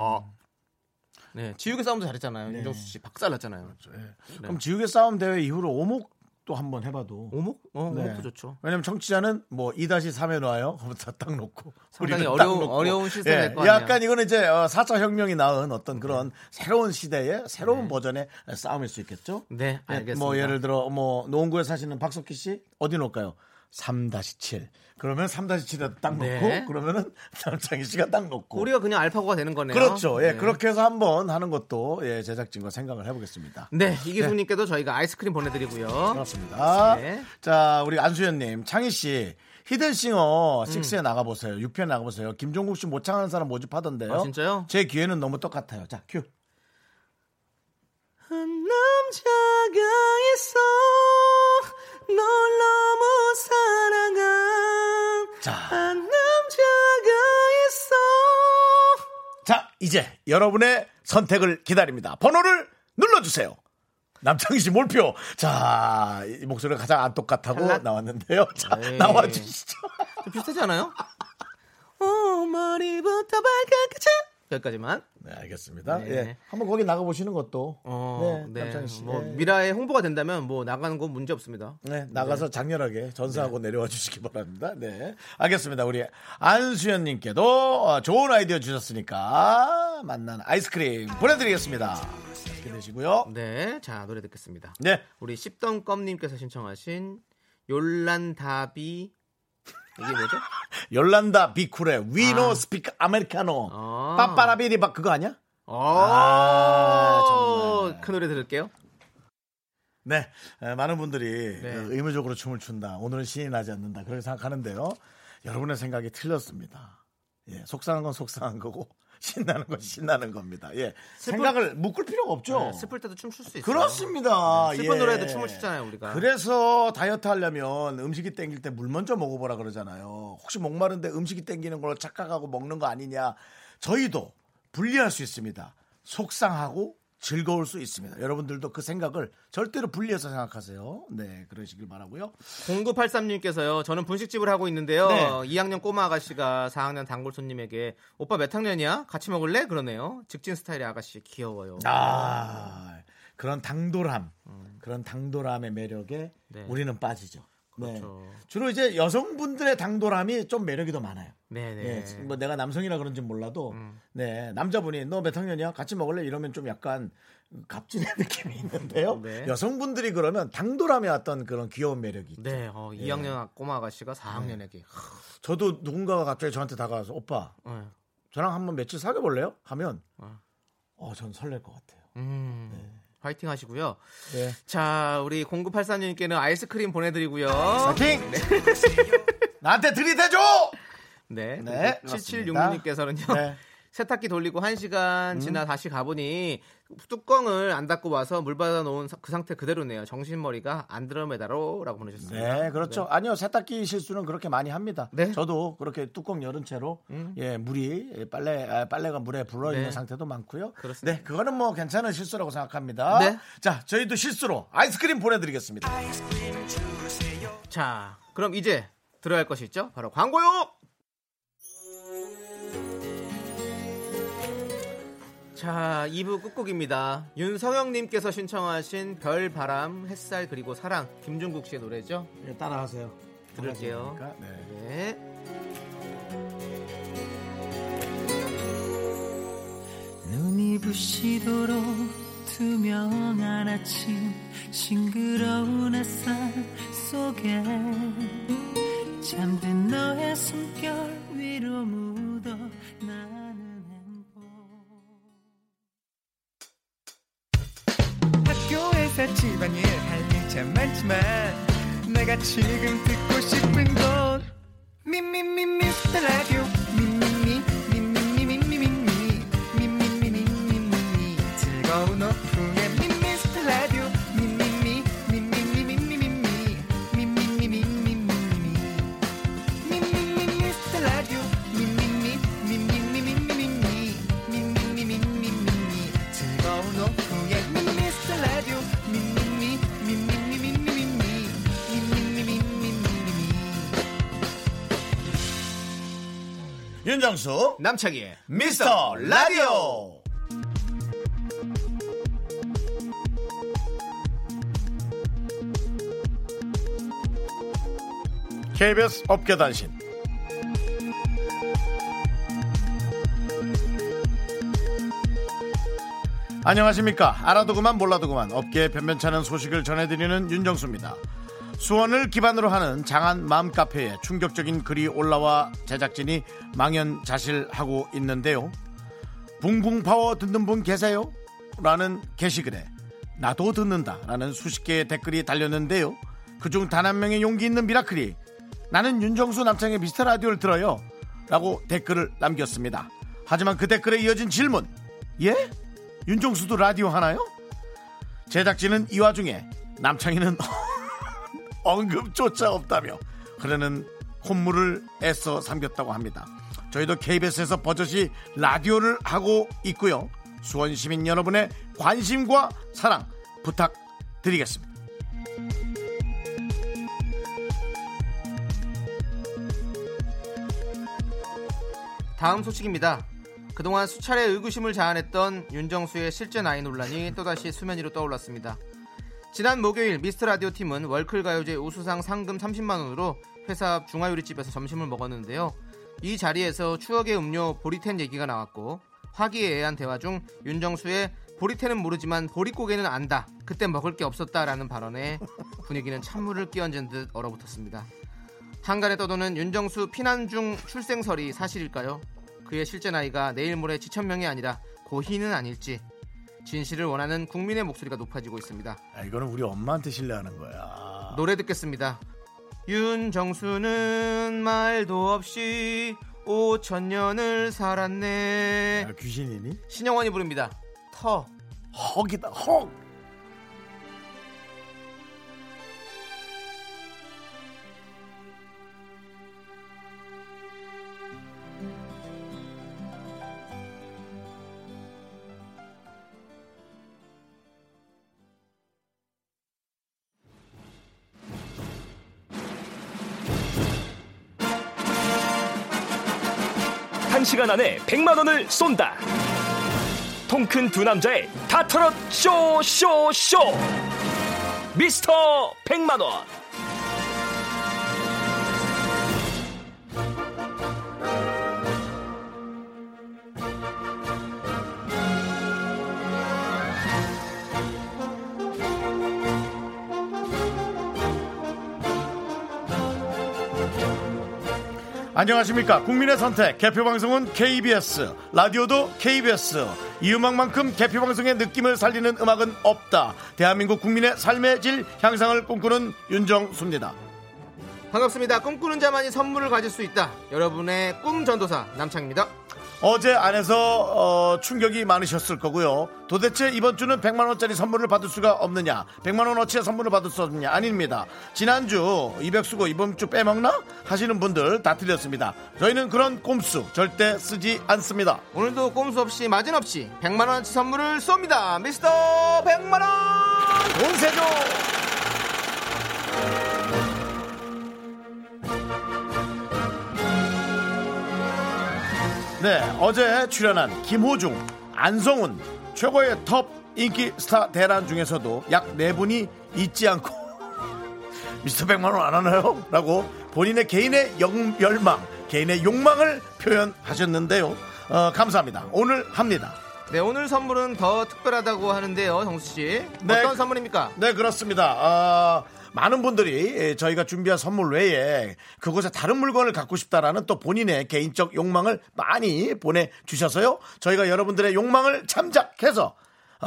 네, 지우개 싸움도 잘했잖아요. 네. 윤정수 씨 박살났잖아요. 그렇죠. 네. 네. 그럼 지우개 싸움 대회 이후로 오목도 한번 해봐도. 오목? 네. 오목도 좋죠. 왜냐면 청취자는 뭐 2-3에 놔요. 다 딱 놓고. 상당히 어려운 시세가 될 것 같아요. 약간 이거는 이제 4차 혁명이 낳은 어떤 그런 새로운 시대의 새로운 버전의 싸움일 수 있겠죠. 네, 알겠습니다. 뭐 예를 들어 뭐 노원구에 사시는 박석희 씨 어디 놓을까요? 3-7. 그러면 3-7에다 딱 놓고 그러면은 남창희 씨가 딱 놓고 우리가 그냥 알파고가 되는 거네요. 그렇죠. 예, 네. 그렇게 해서 한번 하는 것도 예, 제작진과 생각을 해보겠습니다. 네, 이기수님께도 저희가 아이스크림 보내드리고요. 그렇습니다. 네. 자, 우리 안수현님, 창희 씨. 히든싱어 6에 나가보세요. 6편에 나가보세요. 김종국 씨 모창하는 사람 모집하던데요. 아, 진짜요? 제 기회는 너무 똑같아요. 자, 큐. 한 남자가 있어 널 너무 사랑한 자. 한 남자가 있어 자, 이제 여러분의 선택을 기다립니다. 번호를 눌러주세요. 남창희 씨 몰표. 자, 이 목소리가 가장 안 똑같다고 나왔는데요. 자, 나와주시죠. 비슷하지 않아요? 머리부터 발끝까지 여기까지만. 네, 알겠습니다. 네. 예, 한번 거기 나가 보시는 것도. 네, 남창희 씨. 뭐 미라의 홍보가 된다면 뭐 나가는 건 문제 없습니다. 네, 나가서 장렬하게 전사하고 내려와 주시기 바랍니다. 네, 알겠습니다. 우리 안수현님께도 좋은 아이디어 주셨으니까 만난 아이스크림 보내드리겠습니다. 되시고요. 네, 자 노래 듣겠습니다. 네, 우리 씹던껌님께서 신청하신 욜란다비 이게 뭐죠? 욜란다 비쿠레 위노 스피크 아메리카노 빠빠라비리박 그거 아니야? 정말 그 노래 들을게요. 네, 많은 분들이 의무적으로 춤을 춘다. 오늘은 신이 나지 않는다. 그렇게 생각하는데요. 여러분의 생각이 틀렸습니다. 예, 속상한 건 속상한 거고 신나는 건 신나는 겁니다. 예, 슬픈, 생각을 묶을 필요가 없죠. 네, 슬플 때도 춤출 수 있어요. 그렇습니다. 네, 슬픈 예. 노래도 춤을 추잖아요 우리가. 그래서 다이어트 하려면 음식이 땡길 때 물 먼저 먹어보라 그러잖아요. 혹시 목마른데 음식이 땡기는 걸 착각하고 먹는 거 아니냐. 저희도 분리할 수 있습니다. 속상하고 즐거울 수 있습니다. 여러분들도 그 생각을 절대로 분리해서 생각하세요. 네, 그러시길 바라고요. 0983님께서요. 저는 분식집을 하고 있는데요. 네. 2학년 꼬마 아가씨가 4학년 단골 손님에게 오빠 몇 학년이야? 같이 먹을래? 그러네요. 직진 스타일의 아가씨 귀여워요. 아, 그런 당돌함, 그런 당돌함의 매력에 네. 우리는 빠지죠. 그렇죠. 네. 주로 이제 여성분들의 당돌함이 좀 매력이 더 많아요. 네네. 네, 뭐 내가 남성이라 그런지 몰라도 네, 남자분이 너 몇 학년이야? 같이 먹을래? 이러면 좀 약간 갑진의 느낌이 있는데요. 네. 여성분들이 그러면 당돌함의 어떤 그런 귀여운 매력이 있죠. 네, 2학년 네. 꼬마 아가씨가 4학년에게. 네. 저도 누군가가 갑자기 저한테 다가와서 오빠 네. 저랑 한번 며칠 사귀어 볼래요? 하면 전 설렐 것 같아요. 네. 파이팅 하시고요. 네. 자, 우리 0984님께는 아이스크림 보내드리고요. 파이팅! 네. 나한테 들이대줘! 네. 네. 7766님께서는요. 네. 세탁기 돌리고 1시간 지나 다시 가보니 뚜껑을 안 닫고 와서 물 받아놓은 그 상태 그대로네요. 정신머리가 안드로메다로 라고 보내셨습니다. 네, 그렇죠. 네. 아니요, 세탁기 실수는 그렇게 많이 합니다. 네? 저도 그렇게 뚜껑 열은 채로 예, 물이 빨래가 물에 불어있는 네. 상태도 많고요. 그렇습니다. 네, 그거는 뭐 괜찮은 실수라고 생각합니다. 네. 자, 저희도 실수로 아이스크림 보내드리겠습니다. 아이스크림 주세요. 자, 그럼 이제 들어야 할 것이 있죠. 바로 광고요. 자, 2부 끝곡입니다. 윤성영님께서 신청하신 별, 바람, 햇살, 그리고 사랑, 김종국 씨의 노래죠. 네, 따라하세요. 들을게요. 네. 눈이 부시도록 투명한 아침 싱그러운 햇살 속에 잠든 너의 숨결 위로 묻어 나는 집안일 할 일 참 많지만 내가 지금 듣고 싶은 건 미미미 미스터 라디오 미미미 미미미 미미미 미미미 미미미 즐거운 오픈에 미스터 라디오 미미미 미미미 미미미 미미미 미미미 미미미 미스터 라디오 미미미 미미미 미미미 미미미 미미미 즐거운 오픈에 미스터 라디오 윤정수 남창희의 미스터 라디오. KBS 업계단신. 안녕하십니까. 알아두고만 몰라두고만 업계에 변변찮은 소식을 전해드리는 윤정수입니다. 수원을 기반으로 하는 장안 맘카페에 충격적인 글이 올라와 제작진이 망연자실하고 있는데요. 붕붕파워 듣는 분 계세요? 라는 게시글에 나도 듣는다 라는 수십 개의 댓글이 달렸는데요. 그중 단 한 명의 용기 있는 미라클이 나는 윤정수 남창의 미스터라디오를 들어요 라고 댓글을 남겼습니다. 하지만 그 댓글에 이어진 질문, 예? 윤정수도 라디오 하나요? 제작진은 이 와중에 남창이는 언급조차 없다며 흐르는 콧물을 애써 삼겼다고 합니다. 저희도 KBS에서 버젓이 라디오를 하고 있고요. 수원시민 여러분의 관심과 사랑 부탁드리겠습니다. 다음 소식입니다. 그동안 수차례 의구심을 자아냈던 윤정수의 실제 나이 논란이 또다시 수면 위로 떠올랐습니다. 지난 목요일 미스터라디오 팀은 월클가요제 우수상 상금 30만원으로 회사 앞 중화요리집에서 점심을 먹었는데요. 이 자리에서 추억의 음료 보리텐 얘기가 나왔고 화기애애한 대화 중 윤정수의 보리텐은 모르지만 보릿고개는 안다. 그때 먹을 게 없었다라는 발언에 분위기는 찬물을 끼얹은 듯 얼어붙었습니다. 한간에 떠도는 윤정수 피난 중 출생설이 사실일까요? 그의 실제 나이가 내일 모레 지천명이 아니라 고희는 아닐지. 진실을 원하는 국민의 목소리가 높아지고 있습니다. 아, 이거는 우리 엄마한테 신뢰하는 거야. 노래 듣겠습니다. 윤정수는 말도 없이 5,000년을 살았네. 아, 귀신이니? 신영원이 부릅니다. 터. 헉이다, 헉. 한 시간 안에 100만 원을 쏜다. 통큰 두 남자의 다털어 쇼쇼쇼 미스터 100만원. 안녕하십니까. 국민의 선택 개표방송은 KBS, 라디오도 KBS. 이 음악만큼 개표방송의 느낌을 살리는 음악은 없다. 대한민국 국민의 삶의 질 향상을 꿈꾸는 윤정수입니다. 반갑습니다. 꿈꾸는 자만이 선물을 가질 수 있다. 여러분의 꿈 전도사 남창입니다. 어제 안에서 충격이 많으셨을 거고요. 도대체 이번 주는 100만원짜리 선물을 받을 수가 없느냐, 100만원어치의 선물을 받을 수 없느냐. 아닙니다. 지난주 200쓰고 이번 주 빼먹나 하시는 분들 다 틀렸습니다. 저희는 그런 꼼수 절대 쓰지 않습니다. 오늘도 꼼수 없이 마진없이 100만원어치 선물을 쏩니다. 미스터 100만원 돈세죠. 네, 어제 출연한 김호중, 안성원 최고의 톱 인기 스타 대란 중에서도 약 4분이 잊지 않고 미스터 100만원 안 하나요? 라고 본인의 개인의 열망, 개인의 욕망을 표현하셨는데요. 감사합니다. 오늘 합니다. 네, 오늘 선물은 더 특별하다고 하는데요. 정수씨, 네, 어떤 선물입니까? 네, 그렇습니다. 많은 분들이 저희가 준비한 선물 외에 그곳에 다른 물건을 갖고 싶다라는 또 본인의 개인적 욕망을 많이 보내주셔서요. 저희가 여러분들의 욕망을 참작해서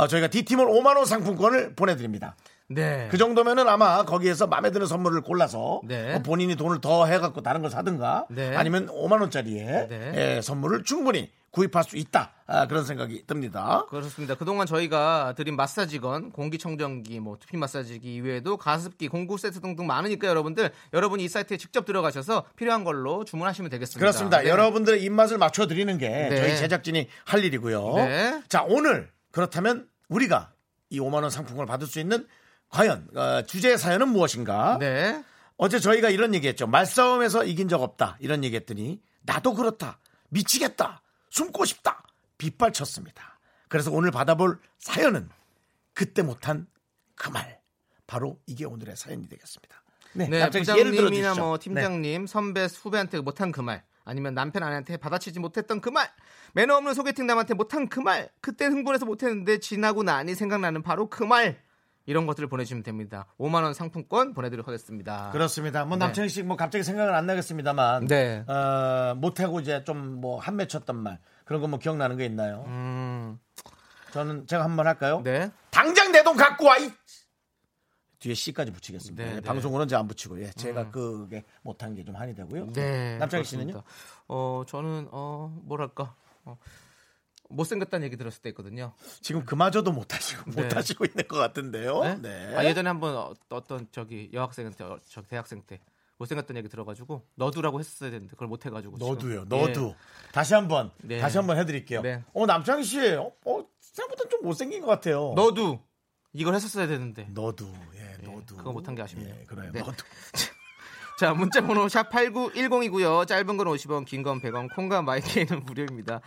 저희가 DT몰 5만원 상품권을 보내드립니다. 네. 그 정도면은 아마 거기에서 마음에 드는 선물을 골라서, 네, 본인이 돈을 더 해갖고 다른 걸 사든가, 네, 아니면 5만원짜리의, 네, 선물을 충분히 구입할 수 있다. 그런 생각이 듭니다. 그렇습니다. 그동안 저희가 드린 마사지건, 공기청정기, 뭐 두피 마사지기 이외에도 가습기, 공구 세트 등등 많으니까 여러분들, 여러분이 이 사이트에 직접 들어가셔서 필요한 걸로 주문하시면 되겠습니다. 그렇습니다. 네. 여러분들의 입맛을 맞춰드리는 게, 네, 저희 제작진이 할 일이고요. 네. 자, 오늘 그렇다면 우리가 이 5만원 상품권을 받을 수 있는 과연 주제의 사연은 무엇인가? 네. 어제 저희가 이런 얘기했죠. 말싸움에서 이긴 적 없다. 이런 얘기했더니 나도 그렇다. 미치겠다. 숨고 싶다. 빗발쳤습니다. 그래서 오늘 받아볼 사연은 그때 못한 그 말. 바로 이게 오늘의 사연이 되겠습니다. 네, 네, 부장님이나 뭐 팀장님, 네, 선배, 후배한테 못한 그 말, 아니면 남편, 아내한테 받아치지 못했던 그 말, 매너 없는 소개팅 남한테 못한 그 말, 그때 흥분해서 못했는데 지나고 나니 생각나는 바로 그 말. 이런 것들을 보내주시면 됩니다. 5만원 상품권 보내드리도록 하겠습니다. 그렇습니다. 뭐, 네, 남창희씨 뭐 갑자기 생각은 안 나겠습니다만, 네, 못하고 이제 좀 뭐 한 맺혔던 말, 그런 거 뭐 기억나는 게 있나요? 저는 제가 한번 할까요? 네. 당장 내 돈 갖고 와! 뒤에 C까지 붙이겠습니다. 네, 네. 방송으로는 이제 안 붙이고, 예, 제가 그게 못한 게 좀 한이 되고요. 네. 남창희씨는요? 저는 뭐랄까, 못생겼다는 얘기 들었을 때 있거든요. 지금 그마저도 못하시고, 네, 못하시고 있는 것 같은데요. 네? 네. 아, 예전에 한번 어떤 저기 여학생한테, 저 대학생 때 못생겼다는 얘기 들어가지고 너두라고 했어야 되는데 그걸 못해가지고. 너두요, 너두. 예. 다시 한번 해드릴게요. 네. 남창희 씨, 생각보다 좀 못생긴 것 같아요. 너두 이걸 했었어야 되는데. 너두, 예, 너두. 예, 그거 못한 게 아쉽네요. 예, 그래요. 네. 너두. 자, 문자번호 #8910이고요. 짧은 건 50원, 긴 건 100원, 콩과 마이크는 무료입니다.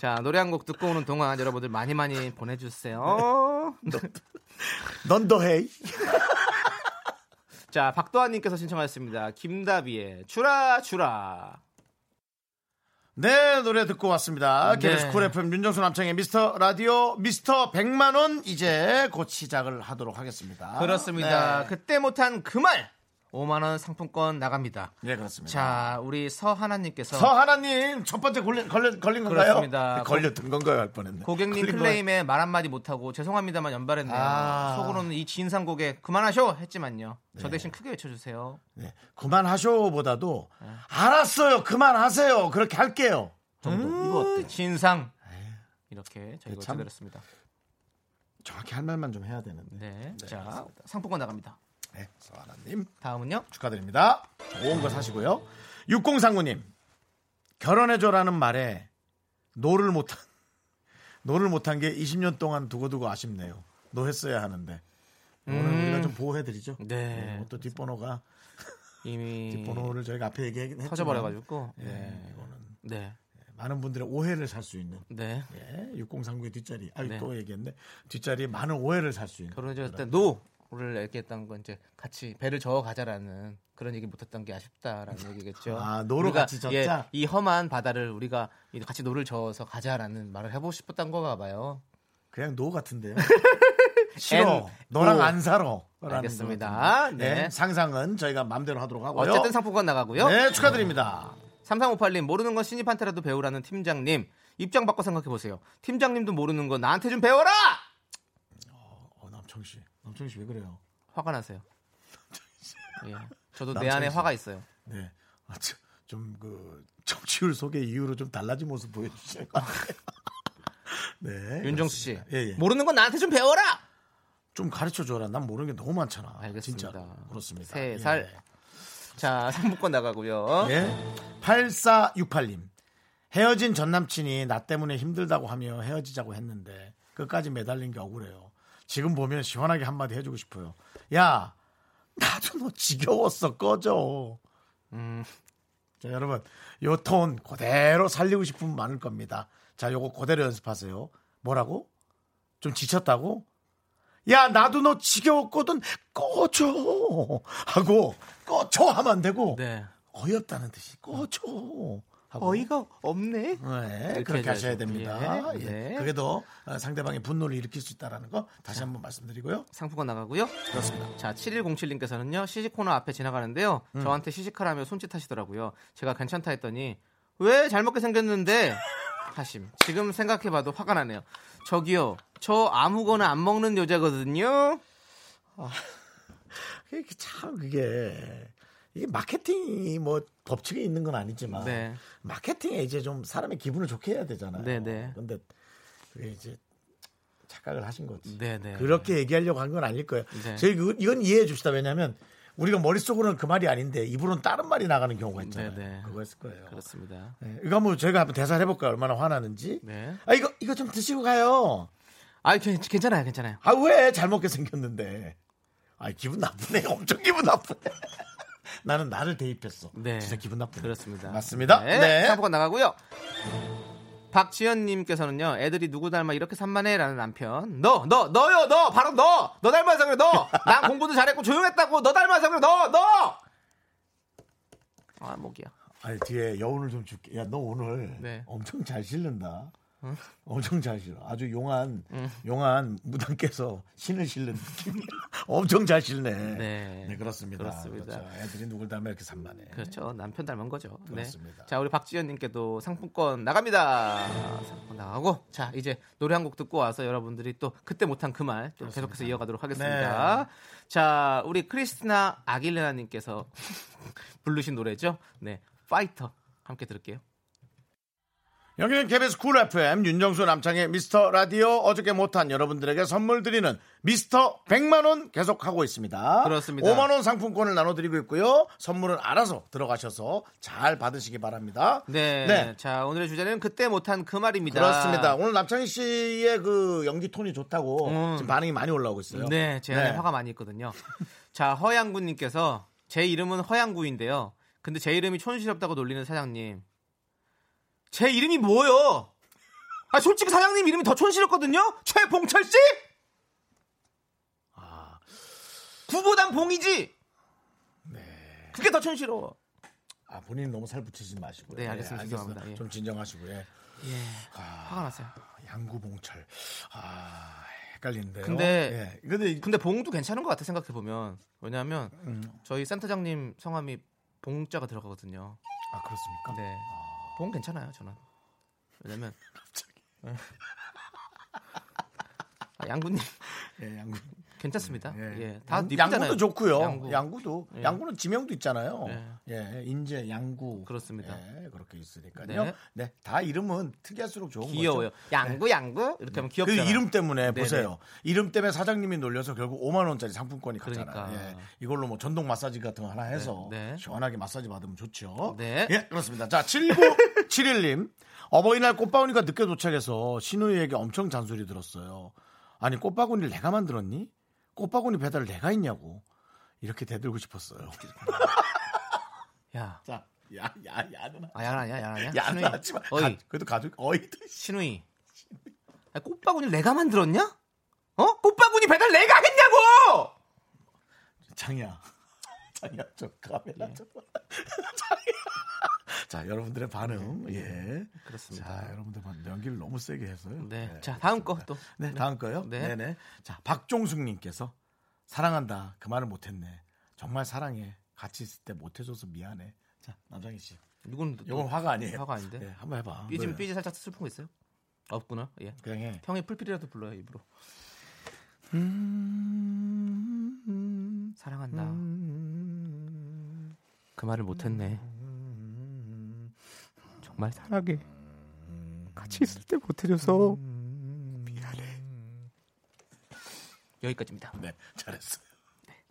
자, 노래 한 곡 듣고 오는 동안 여러분들 많이 보내주세요. 네. 넌 더 해. 자, 박도환님께서 신청하셨습니다. 김다비의 주라 주라. 네, 노래 듣고 왔습니다. KBS, 네, 쿨 FM 윤정수 남창의 미스터 라디오 미스터 100만원 이제 곧 시작을 하도록 하겠습니다. 그렇습니다. 네. 그때 못한 그 말, 5만원 상품권 나갑니다. 네, 그렇습니다. 자, 우리 서하나님께서. 서하나님, 첫 번째 걸린 건가요? 그렇습니다. 걸렸던 건가요? 할 뻔했네. 고객님 클레임에 말 한마디 못하고 죄송합니다만 연발했네요. 아. 속으로는 이 진상 고객 그만하쇼 했지만요. 네. 저 대신 크게 외쳐주세요. 네. 그만하쇼 보다도 네. 알았어요. 그만하세요. 그렇게 할게요. 정도. 이거 어때요? 진상. 이렇게 저희가 전해드렸습니다. 정확히 할 말만 좀 해야 되는데. 네. 네. 자, 맞습니다. 상품권 나갑니다. 네, 서하나님. 다음은요? 축하드립니다. 좋은 거 사시고요. 6039님, 결혼해줘라는 말에 노를 못한 게 20년 동안 두고두고 아쉽네요. 노했어야 하는데. 오늘 우리가 좀 보호해드리죠. 네. 또 뒷번호가 이미 뒷번호를 저희가 앞에 얘기했지만 터져버려가지고. 네, 네. 이거는. 네. 많은 분들의 오해를 살 수 있는. 네. 예, 6039의 뒷자리. 아, 네. 또 얘기했네. 뒷자리에 많은 오해를 살 수 있는. 결혼해줄 때 노를 얘기했던 건 이제 같이 배를 저어 가자라는 그런 얘기 못했던 게 아쉽다라는 얘기겠죠. 아, 노로 같이 젖자. 예, 이 험한 바다를 우리가 같이 노를 저어서 가자라는 말을 해보고 싶었던 거가 봐요. 그냥 노 같은데요. 싫어. 너랑 노. 안 살아. 알겠습니다. 네. 네. 상상은 저희가 마음대로 하도록 하고요. 어쨌든 상품권 나가고요. 네, 축하드립니다. 3358님, 모르는 건 신입한테라도 배우라는 팀장님. 입장 바꿔 생각해보세요. 팀장님도 모르는 건 나한테 좀 배워라! 남청씨. 남청씨 왜 그래요? 화가 나세요. 남청씨. 예. 저도 남청씨. 내 안에 화가 있어요. 네. 아, 좀 그 청취율 소개 이후로 좀 달라진 모습 보여주실 것 같아요. 네. 윤정수씨. 예, 예. 모르는 건 나한테 좀 배워라! 좀 가르쳐줘라. 난 모르는 게 너무 많잖아. 알겠습니다. 진짜. 그렇습니다. 3살. 예. 자, 상품권 나가고요. 예. 8468님. 헤어진 전남친이 나 때문에 힘들다고 하며 헤어지자고 했는데 끝까지 매달린 게 억울해요. 지금 보면 시원하게 한마디 해주고 싶어요. 야, 나도 너 지겨웠어. 꺼져. 자, 여러분. 요 톤 그대로 살리고 싶은 분 많을 겁니다. 자, 요거 그대로 연습하세요. 뭐라고? 좀 지쳤다고? 야, 나도 너 지겨웠거든. 꺼져 하고 꺼져 하면 안 되고 네. 어이없다는 듯이 꺼져 하고 어이가 없네. 네, 그렇게 하셔야 됩니다. 예. 네. 예. 그게 더 상대방의 분노를 일으킬 수 있다는 거 다시 한번 말씀드리고요. 상품권 나가고요. 그렇습니다. 자, 7107님께서는요. 시식 코너 앞에 지나가는데요. 저한테 시식하라며 손짓하시더라고요. 제가 괜찮다 했더니 왜 잘 먹게 생겼는데 하심. 지금 생각해봐도 화가 나네요. 저기요. 저 아무거나 안 먹는 여자거든요. 아, 참 그게 이게 마케팅이 뭐 법칙이 있는 건 아니지만 네. 마케팅에 이제 좀 사람의 기분을 좋게 해야 되잖아요. 네네. 근데 그게 이제 착각을 하신 거지. 네네. 그렇게 얘기하려고 한 건 아닐 거예요. 네. 저희 이건 이해해 줍시다. 왜냐하면 우리가 머릿속으로는 그 말이 아닌데 입으로는 다른 말이 나가는 경우가 있잖아요. 네네. 그거였을 거예요. 그렇습니다. 네. 이거 한번 저희가 한번 대사를 해볼까요? 얼마나 화나는지. 네. 아 이거 좀 드시고 가요. 아 괜찮아요, 괜찮아요. 아 왜 잘 먹게 생겼는데. 아 기분 나쁘네. 엄청 기분 나쁘네. 나는 나를 대입했어. 네. 진짜 기분 나쁘네. 그렇습니다. 맞습니다. 네. 네. 상품권 나가고요. 박지연님께서는요. 애들이 누구 닮아 이렇게 산만해라는 남편. 너요 너 바로 너 닮아서 그래 너. 난 공부도 잘했고 조용했다고 너 닮아서 그래 너. 아 목이야. 아니 뒤에 여운을 좀 줄게. 야 너 오늘 네. 엄청 잘 실른다. 응? 엄청 잘 실어. 아주 용한 무당께서 신을 실는 느낌이야. 엄청 잘 실네. 네, 네 그렇습니다. 그렇죠. 애들이 누굴 닮아 이렇게 산만해. 그렇죠. 남편 닮은 거죠. 그렇습니다. 네. 자 우리 박지연님께도 상품권 나갑니다. 상품권 나가고 자 이제 노래 한 곡 듣고 와서 여러분들이 또 그때 못한 그 말 또 계속해서 이어가도록 하겠습니다. 네. 자 우리 크리스티나 아길레나님께서 부르신 노래죠. 네, 파이터 함께 들을게요. 여기는 KBS 쿨 FM 윤정수 남창의 미스터 라디오 어저께 못한 여러분들에게 선물 드리는 미스터 100만원 계속하고 있습니다. 그렇습니다. 5만원 상품권을 나눠드리고 있고요. 선물은 알아서 들어가셔서 잘 받으시기 바랍니다. 네. 네. 자, 오늘의 주제는 그때 못한 그 말입니다. 그렇습니다. 오늘 남창희 씨의 그 연기 톤이 좋다고 지금 반응이 많이 올라오고 있어요. 네. 제 안에 화가 많이 있거든요. 자, 허양구님께서 제 이름은 허양구인데요. 근데 제 이름이 촌스럽다고 놀리는 사장님. 제 이름이 뭐요? 아 솔직히 사장님 이름이 더 촌스럽거든요. 최봉철 씨? 아 구보단 봉이지. 네. 그게 더 촌스러워. 아 본인 너무 살 붙이지 마시고요. 네 알겠습니다. 네, 알겠습니다. 좀 진정하시고요. 예. 아, 화가 났어요. 양구봉철. 아 헷갈린데요. 근데 봉도 괜찮은 것 같아 생각해 보면. 왜냐하면 저희 센터장님 성함이 봉자가 들어가거든요. 아 그렇습니까? 네. 아... 봉 괜찮아요 저는. 왜냐면 아, 양구님. 예, 양구. 괜찮습니다. 예, 예. 다 양구도 좋고요. 양구도 양구는 지명도 있잖아요. 예, 예 인제 양구 그렇습니다. 예, 그렇게 있으니까요. 네. 네, 다 이름은 특이할수록 좋은 귀여워요. 거죠. 양구, 네. 양구 이렇게 하면 귀엽잖아요. 그 이름 때문에 네네. 보세요. 이름 때문에 사장님이 놀려서 결국 5만 원짜리 상품권이 갔잖아요. 그러니까. 예, 이걸로 뭐 전동 마사지 같은 거 하나 해서 네. 시원하게 마사지 받으면 좋죠. 네, 예, 그렇습니다. 자, 7971님 어버이날 꽃바구니가 늦게 도착해서 신우이에게 엄청 잔소리 들었어요. 아니 꽃바구니를 내가 만들었니? 꽃바구니 배달을 내가 했냐고 이렇게 대들고 싶었어요. 야, 자, 야, 누나. 아, 야나야. 야나 하지마. 어이, 그래도 가족 어이도 신우이. 아니, 꽃바구니를 내가 만들었냐? 어? 꽃바구니 배달 내가 했냐고. 창이야, 저 카메라 좀. 창이야. 자, 여러분들의 반응. 예, 그렇습니다. 자, 여러분들 반응 연기를 너무 세게 해서요. 네. 네 자, 다음 거 또. 네, 다음 거요. 네. 자, 박종숙님께서 사랑한다. 그 말을 못했네. 정말 사랑해. 같이 있을 때 못해줘서 미안해. 자, 남창희 씨. 이건 화가 아니에요. 화가 아닌데. 네, 한번 해봐. 삐지 살짝 슬픈 거 있어요? 없구나. 예. 그냥 해. 형이 풀필이라도 불러요 입으로. 사랑한다. 그 말을 못했네. 정말 사랑해. 같이 있을 때 못해줘서 미안해. 여기까지입니다. 네, 잘했어요.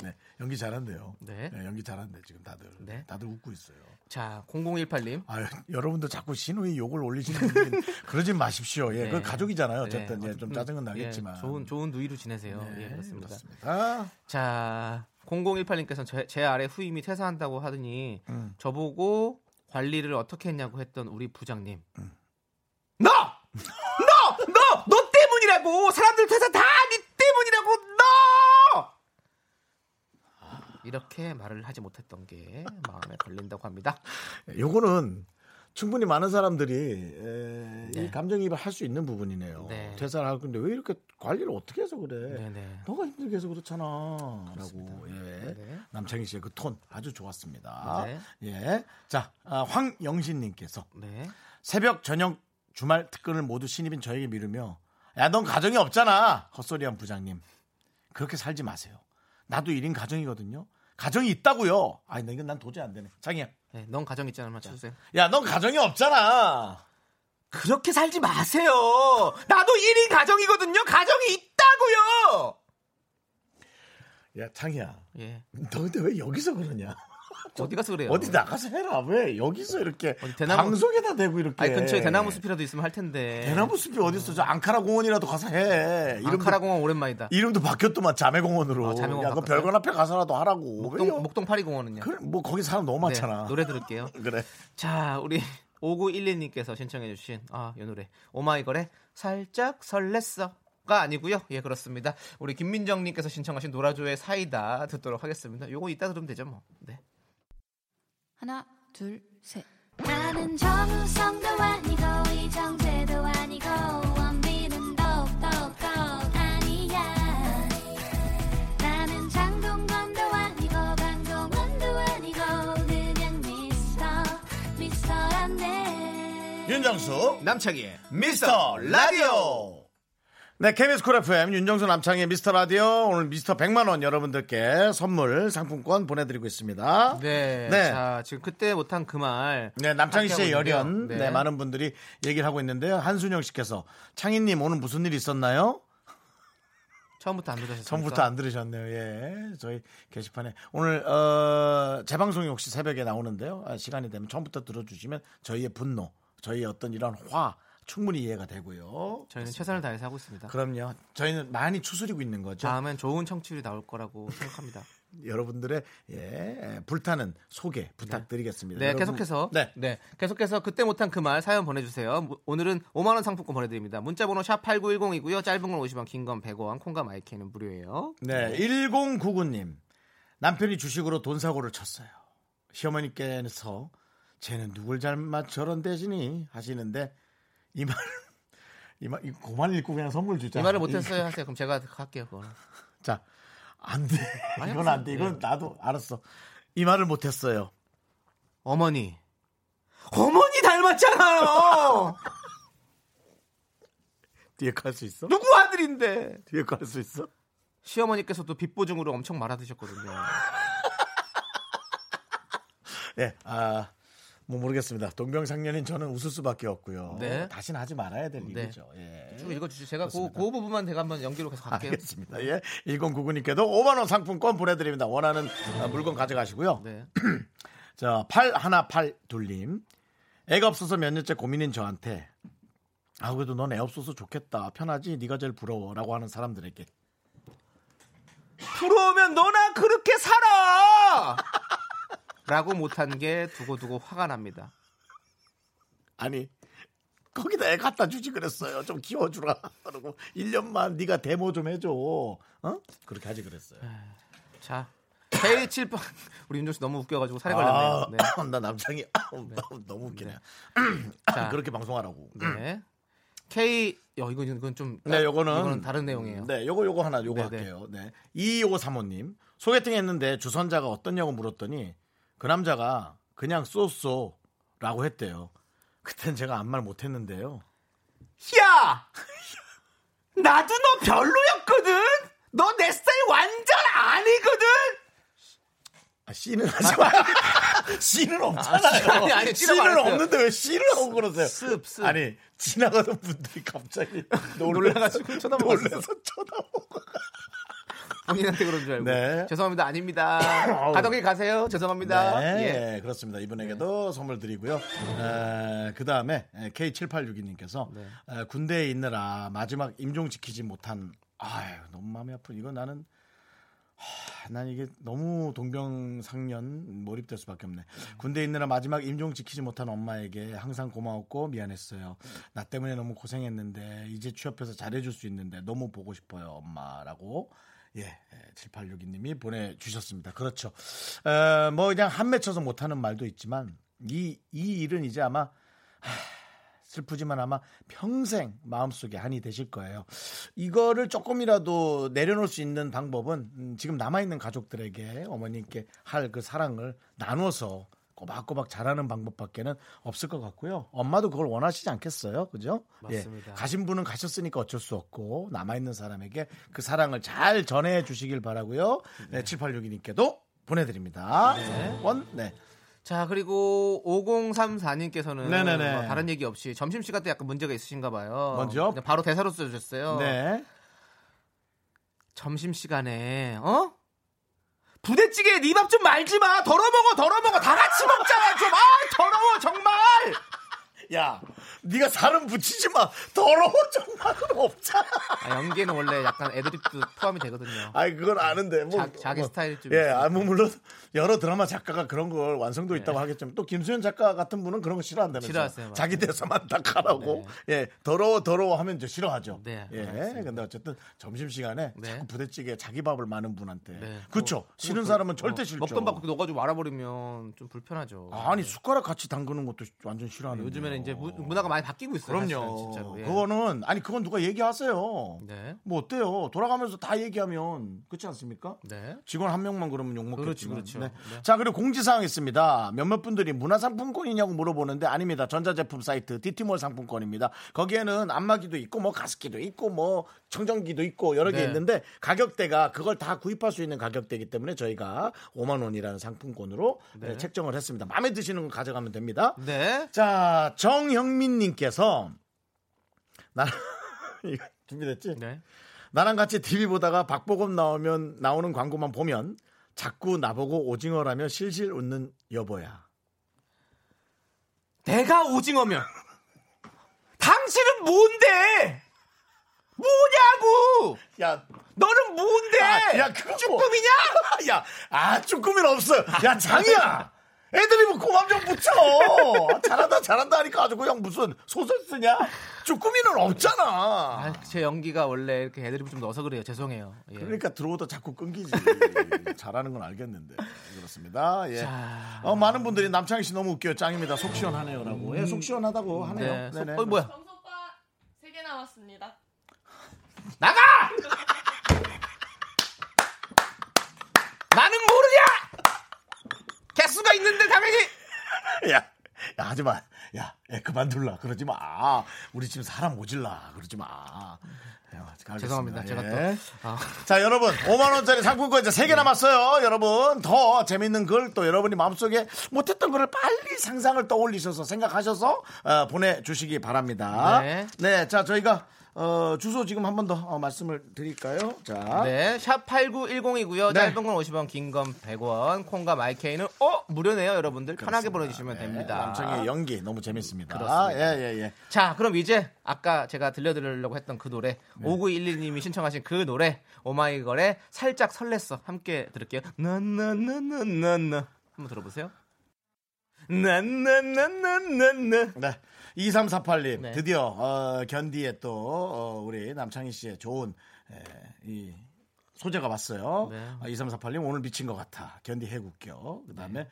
네, 연기 잘한대요. 네, 연기 잘한대 지금 다들. 네, 다들 웃고 있어요. 자, 0018님. 아, 여러분도 자꾸 신우이 욕을 올리시는 분들 그러지 마십시오. 예, 네. 그 가족이잖아요. 어쨌든 네. 예, 좀 짜증은 나겠지만 예, 좋은 누이로 지내세요. 네, 예, 그렇습니다. 자, 0018님께서 제 아래 후임이 퇴사한다고 하더니 저보고 관리를 어떻게 했냐고 했던 우리 부장님. 너 때문이라고 사람들 퇴사 다 네 때문이라고 너. 이렇게 말을 하지 못했던 게 마음에 걸린다고 합니다. 요거는 충분히 많은 사람들이 이 감정이입을 할 수 있는 부분이네요. 네. 퇴사를 할 건데 왜 이렇게 관리를 어떻게 해서 그래? 네네. 너가 힘들게 해서 그렇잖아. 그렇습니다. 라고 예. 네. 남창희 씨의 그 톤 아주 좋았습니다. 네. 예, 자 황영신님께서 네. 새벽 저녁 주말 특근을 모두 신입인 저에게 미루며 야, 넌 가정이 없잖아. 헛소리한 부장님 그렇게 살지 마세요. 나도 1인 가정이거든요. 가정이 있다고요. 아니, 나 이건 난 도저히 안 되네. 장이야. 네, 넌 가정 있잖아. 맞춰주세요. 야, 넌 가정이 없잖아. 그렇게 살지 마세요. 나도 1인 가정이거든요. 가정이 있다고요. 야, 장이야. 예. 너 근데 왜 여기서 그러냐? 어디 가서 그래요? 어디 나가서 해라. 왜 여기서 이렇게 대나무, 방송에다 대고 이렇게. 아니, 근처에 대나무 숲이라도 있으면 할 텐데. 대나무 숲이 어디 있어? 저 앙카라 공원이라도 가서 해. 앙카라 공원 오랜만이다. 이름도 바뀌었더만 자매 공원으로. 야, 그 별관 앞에 가서라도 하라고. 목동 파리 공원은요? 그래, 뭐 거기 사람 너무 많잖아. 네, 노래 들을게요. 그래. 자, 우리 5912님께서 신청해주신 아, 이 노래 오마이걸의 살짝 설렜어. 가 아니고요. 예, 그렇습니다. 우리 김민정님께서 신청하신 노라조의 사이다 듣도록 하겠습니다. 요거 이따 들으면 되죠, 뭐. 네. 하나, 둘, 셋. 나는 정우성도 아니고 이정재도 아니고 원빈은 더욱더 아니야. 나는 장동건도 아니고 강동원도 아니고 그냥 미스터란데. 윤정수 남창희의 미스터라디오. 네, KBS 쿨 FM 윤정수 남창의 미스터라디오. 오늘 미스터 100만원 여러분들께 선물 상품권 보내드리고 있습니다. 네, 네. 자, 지금 그때 못한 그 말 네, 남창희 씨의 열연 네. 네, 많은 분들이 얘기를 하고 있는데요. 한순영 씨께서 창희님 오늘 무슨 일이 있었나요? 처음부터 안 들으셨네요. 예, 저희 게시판에 오늘 재방송이 혹시 새벽에 나오는데요. 시간이 되면 처음부터 들어주시면 저희의 분노, 저희의 어떤 이런 화 충분히 이해가 되고요. 저희는 그렇습니다. 최선을 다해서 하고 있습니다. 그럼요. 저희는 많이 추스리고 있는 거죠. 다음엔 좋은 청취율이 나올 거라고 생각합니다. 여러분들의 예, 불타는 소개 부탁드리겠습니다. 네, 여러분, 계속해서 계속해서 그때 못한 그 말 사연 보내주세요. 오늘은 5만 원 상품권 보내드립니다. 문자번호 샵 8910이고요. 짧은 건 50원, 긴 건 100원, 콩과 마이크는 무료예요. 네, 1099님 남편이 주식으로 돈 사고를 쳤어요. 시어머니께서 쟤는 누굴 잘 맞춰 저런 대신이 하시는데 이 말 이 고만 읽고 그냥 선물 주자. 이 말을 못했어요 하세요. 그럼 제가 할게요. 자, 안 돼. 이건 안 돼. 이건 나도 알았어. 이 말을 못했어요. 어머니. 어머니 닮았잖아요. 뒤에 갈 수 있어? 누구 아들인데? 뒤에 갈 수 있어? 시어머니께서도 빚보증으로 엄청 말아드셨거든요. 네, 아, 뭐 모르겠습니다. 동병상련인 저는 웃을 수밖에 없고요. 네. 다시는 하지 말아야 될 일이죠. 네. 예. 쭉 읽어주시죠. 제가 그 부분만 제가 한번 연기로 계속 갈게요. 알겠습니다. 예, 1099님께도 5만원 상품권 보내드립니다. 원하는 물건 가져가시고요. 네. 자, 8182님. 애가 없어서 몇 년째 고민인 저한테 아 그래도 넌 애 없어서 좋겠다. 편하지? 네가 제일 부러워. 라고 하는 사람들에게 부러우면 너나 그렇게 살아! 라고 못한 게 두고두고 화가 납니다. 아니 거기다 애 갖다 주지 그랬어요. 좀 키워주라. 그러고 1년만 네가 데모 좀 해줘. 어? 그렇게 하지 그랬어요. 자. K78 우리 윤정수 너무 웃겨가지고 살이 걸렸네요. 네. 나 남창이 너무 웃기네. 자, 그렇게 방송하라고. 네. 이건 좀. 네, 이거는 다른 내용이에요. 네, 요거 하나 할게요. 네. 2535님 소개팅 했는데 주선자가 어떠냐고 물었더니 그 남자가 그냥 쏘쏘라고 했대요. 그땐 제가 아무 말 못했는데요. 야, 나도 너 별로였거든. 너 내 스타일 완전 아니거든. 씨는 하지 마. 씨는 없잖아요. 아니, 씨는 없는데 왜 씨를 하고 그러세요? 아니 지나가던 분들이 갑자기 놀라가지고 쳐다보고. 본인한테 그런 줄 알고. 네. 죄송합니다. 아닙니다. 가던 길 가세요. 죄송합니다. 네, 예. 그렇습니다. 이분에게도 네. 선물 드리고요. 그 다음에 K7862님께서 네. 군대에 있느라 마지막 임종 지키지 못한 아유 너무 마음이 아픈 이거 나는. 난 이게 너무 동병상련 몰입될 수밖에 없네. 군대에 있느라 마지막 임종 지키지 못한 엄마에게 항상 고마웠고 미안했어요. 나 때문에 너무 고생했는데 이제 취업해서 잘해줄 수 있는데 너무 보고 싶어요 엄마라고. 예, 7862님이 보내주셨습니다. 그렇죠. 뭐 그냥 한 맺혀서 못하는 말도 있지만 이 일은 이제 아마 슬프지만 아마 평생 마음속에 한이 되실 거예요. 이거를 조금이라도 내려놓을 수 있는 방법은 지금 남아있는 가족들에게 어머님께 할 그 사랑을 나눠서 꼬박꼬박 잘하는 방법밖에는 없을 것 같고요. 엄마도 그걸 원하시지 않겠어요. 그죠? 맞습니다. 예, 가신 분은 가셨으니까 어쩔 수 없고 남아있는 사람에게 그 사랑을 잘 전해주시길 바라고요. 네. 네, 7862님께도 보내드립니다. 네. 원, 네. 자 그리고 5034님께서는 뭐 다른 얘기 없이 점심시간 때 약간 문제가 있으신가 봐요. 먼저 바로 대사로 써주셨어요. 네. 점심시간에 부대찌개에 네 밥 좀 말지 마. 더러먹어 다 같이 먹잖아 좀. 아 더러워 정말. 야 네가 살은 붙이지 마. 더러워 정말은 없잖아. 아, 연기는 원래 약간 애드립도 포함이 되거든요. 아니 그건 아는데 뭐 자기 스타일 좀. 예, 아, 뭐 물론 여러 드라마 작가가 그런 걸 완성도 있다고 예. 하겠지만 또 김수현 작가 같은 분은 그런 거 싫어한다면서. 싫어하세요. 자기 대사만 딱 하라고. 네. 예, 더러워 하면 이제 싫어하죠. 네. 예, 알겠습니다. 근데 어쨌든 점심 시간에 네. 자꾸 부대찌개 자기 밥을 많은 분한테. 네. 그렇죠. 싫은 사람은 절대 싫죠. 먹던 밥 넣어가지고 말아버리면 좀 불편하죠. 아니 숟가락 같이 담그는 것도 완전 싫어하는. 요즘에는 이제 문화가 많이 바뀌고 있어요. 그럼요. 진짜로. 예. 그거는 아니 그건 누가 얘기하세요. 네. 뭐 어때요? 돌아가면서 다 얘기하면 그렇지 않습니까? 네. 직원 한 명만 그러면 욕먹겠지만. 그렇죠. 네. 네. 자 그리고 공지사항 있습니다. 몇몇 분들이 문화상품권이냐고 물어보는데 아닙니다. 전자제품 사이트 DT몰 상품권입니다. 거기에는 안마기도 있고 뭐 가습기도 있고 뭐 청정기도 있고 여러 개 있는데 가격대가 그걸 다 구입할 수 있는 가격대이기 때문에 저희가 5만 원이라는 상품권으로 책정을 했습니다. 마음에 드시는 거 가져가면 됩니다. 네. 자 정형민님께서 준비됐지? 네. 나랑 같이 TV 보다가 박보검 나오는 광고만 보면 자꾸 나보고 오징어라며 실실 웃는 여보야. 내가 오징어면 당신은 뭔데? 뭐냐고? 야, 너는 뭔데? 야, 그거 쭈꾸미냐? 야, 쭈꾸미는 없어요. 야, 장이야. 애들이 뭐 고함 좀 붙여. 잘한다 하니까 아주 그냥 무슨 소설 쓰냐? 쭈꾸미는 없잖아. 아, 제 연기가 원래 이렇게 애드립을 좀 넣어서 그래요. 죄송해요. 예. 그러니까 들어오다 자꾸 끊기지. 잘하는 건 알겠는데. 그렇습니다. 예. 자... 많은 분들이 남창희 씨 너무 웃겨요. 짱입니다. 속 시원하네요라고. 예, 속 시원하다고 하네요. 네. 속... 뭐야? 정수 오빠 3개 나왔어요. 같습니다. 나가! 나는 모르냐! 개수가 있는데 당연히! 야, 하지 마. 야, 그만둘라. 그러지 마. 우리 지금 사람 오질라. 그러지 마. 야, 죄송합니다. 예. 제가 또. 자, 여러분. 5만원짜리 상품권 이제 3개 남았어요. 여러분. 더 재밌는 글 또 여러분이 마음속에 못했던 글을 빨리 상상을 떠올리셔서 생각하셔서 보내주시기 바랍니다. 네. 자, 저희가. 주소 지금 한 번 더 말씀을 드릴까요? 자, 네, 샵 8910이고요. 네. 짧은 건 50원, 긴 건 100원. 콩과 마이케이는 무료네요, 여러분들. 그렇습니다. 편하게 보내주시면 됩니다. 남창희의 연기 너무 재밌습니다. 그렇습니다. 예. 자, 그럼 이제 아까 제가 들려드리려고 했던 그 노래, 5911님이 신청하신 그 노래, 오마이걸의 살짝 설렜어. 함께 들을게요. 나나나나나나. 한번 들어보세요. 나나나나나나. 네. 2348님 네. 드디어 견디에 또 우리 남창희 씨의 좋은 이 소재가 왔어요. 네. 2348님 오늘 미친 것 같아. 견디 해국교. 그다음에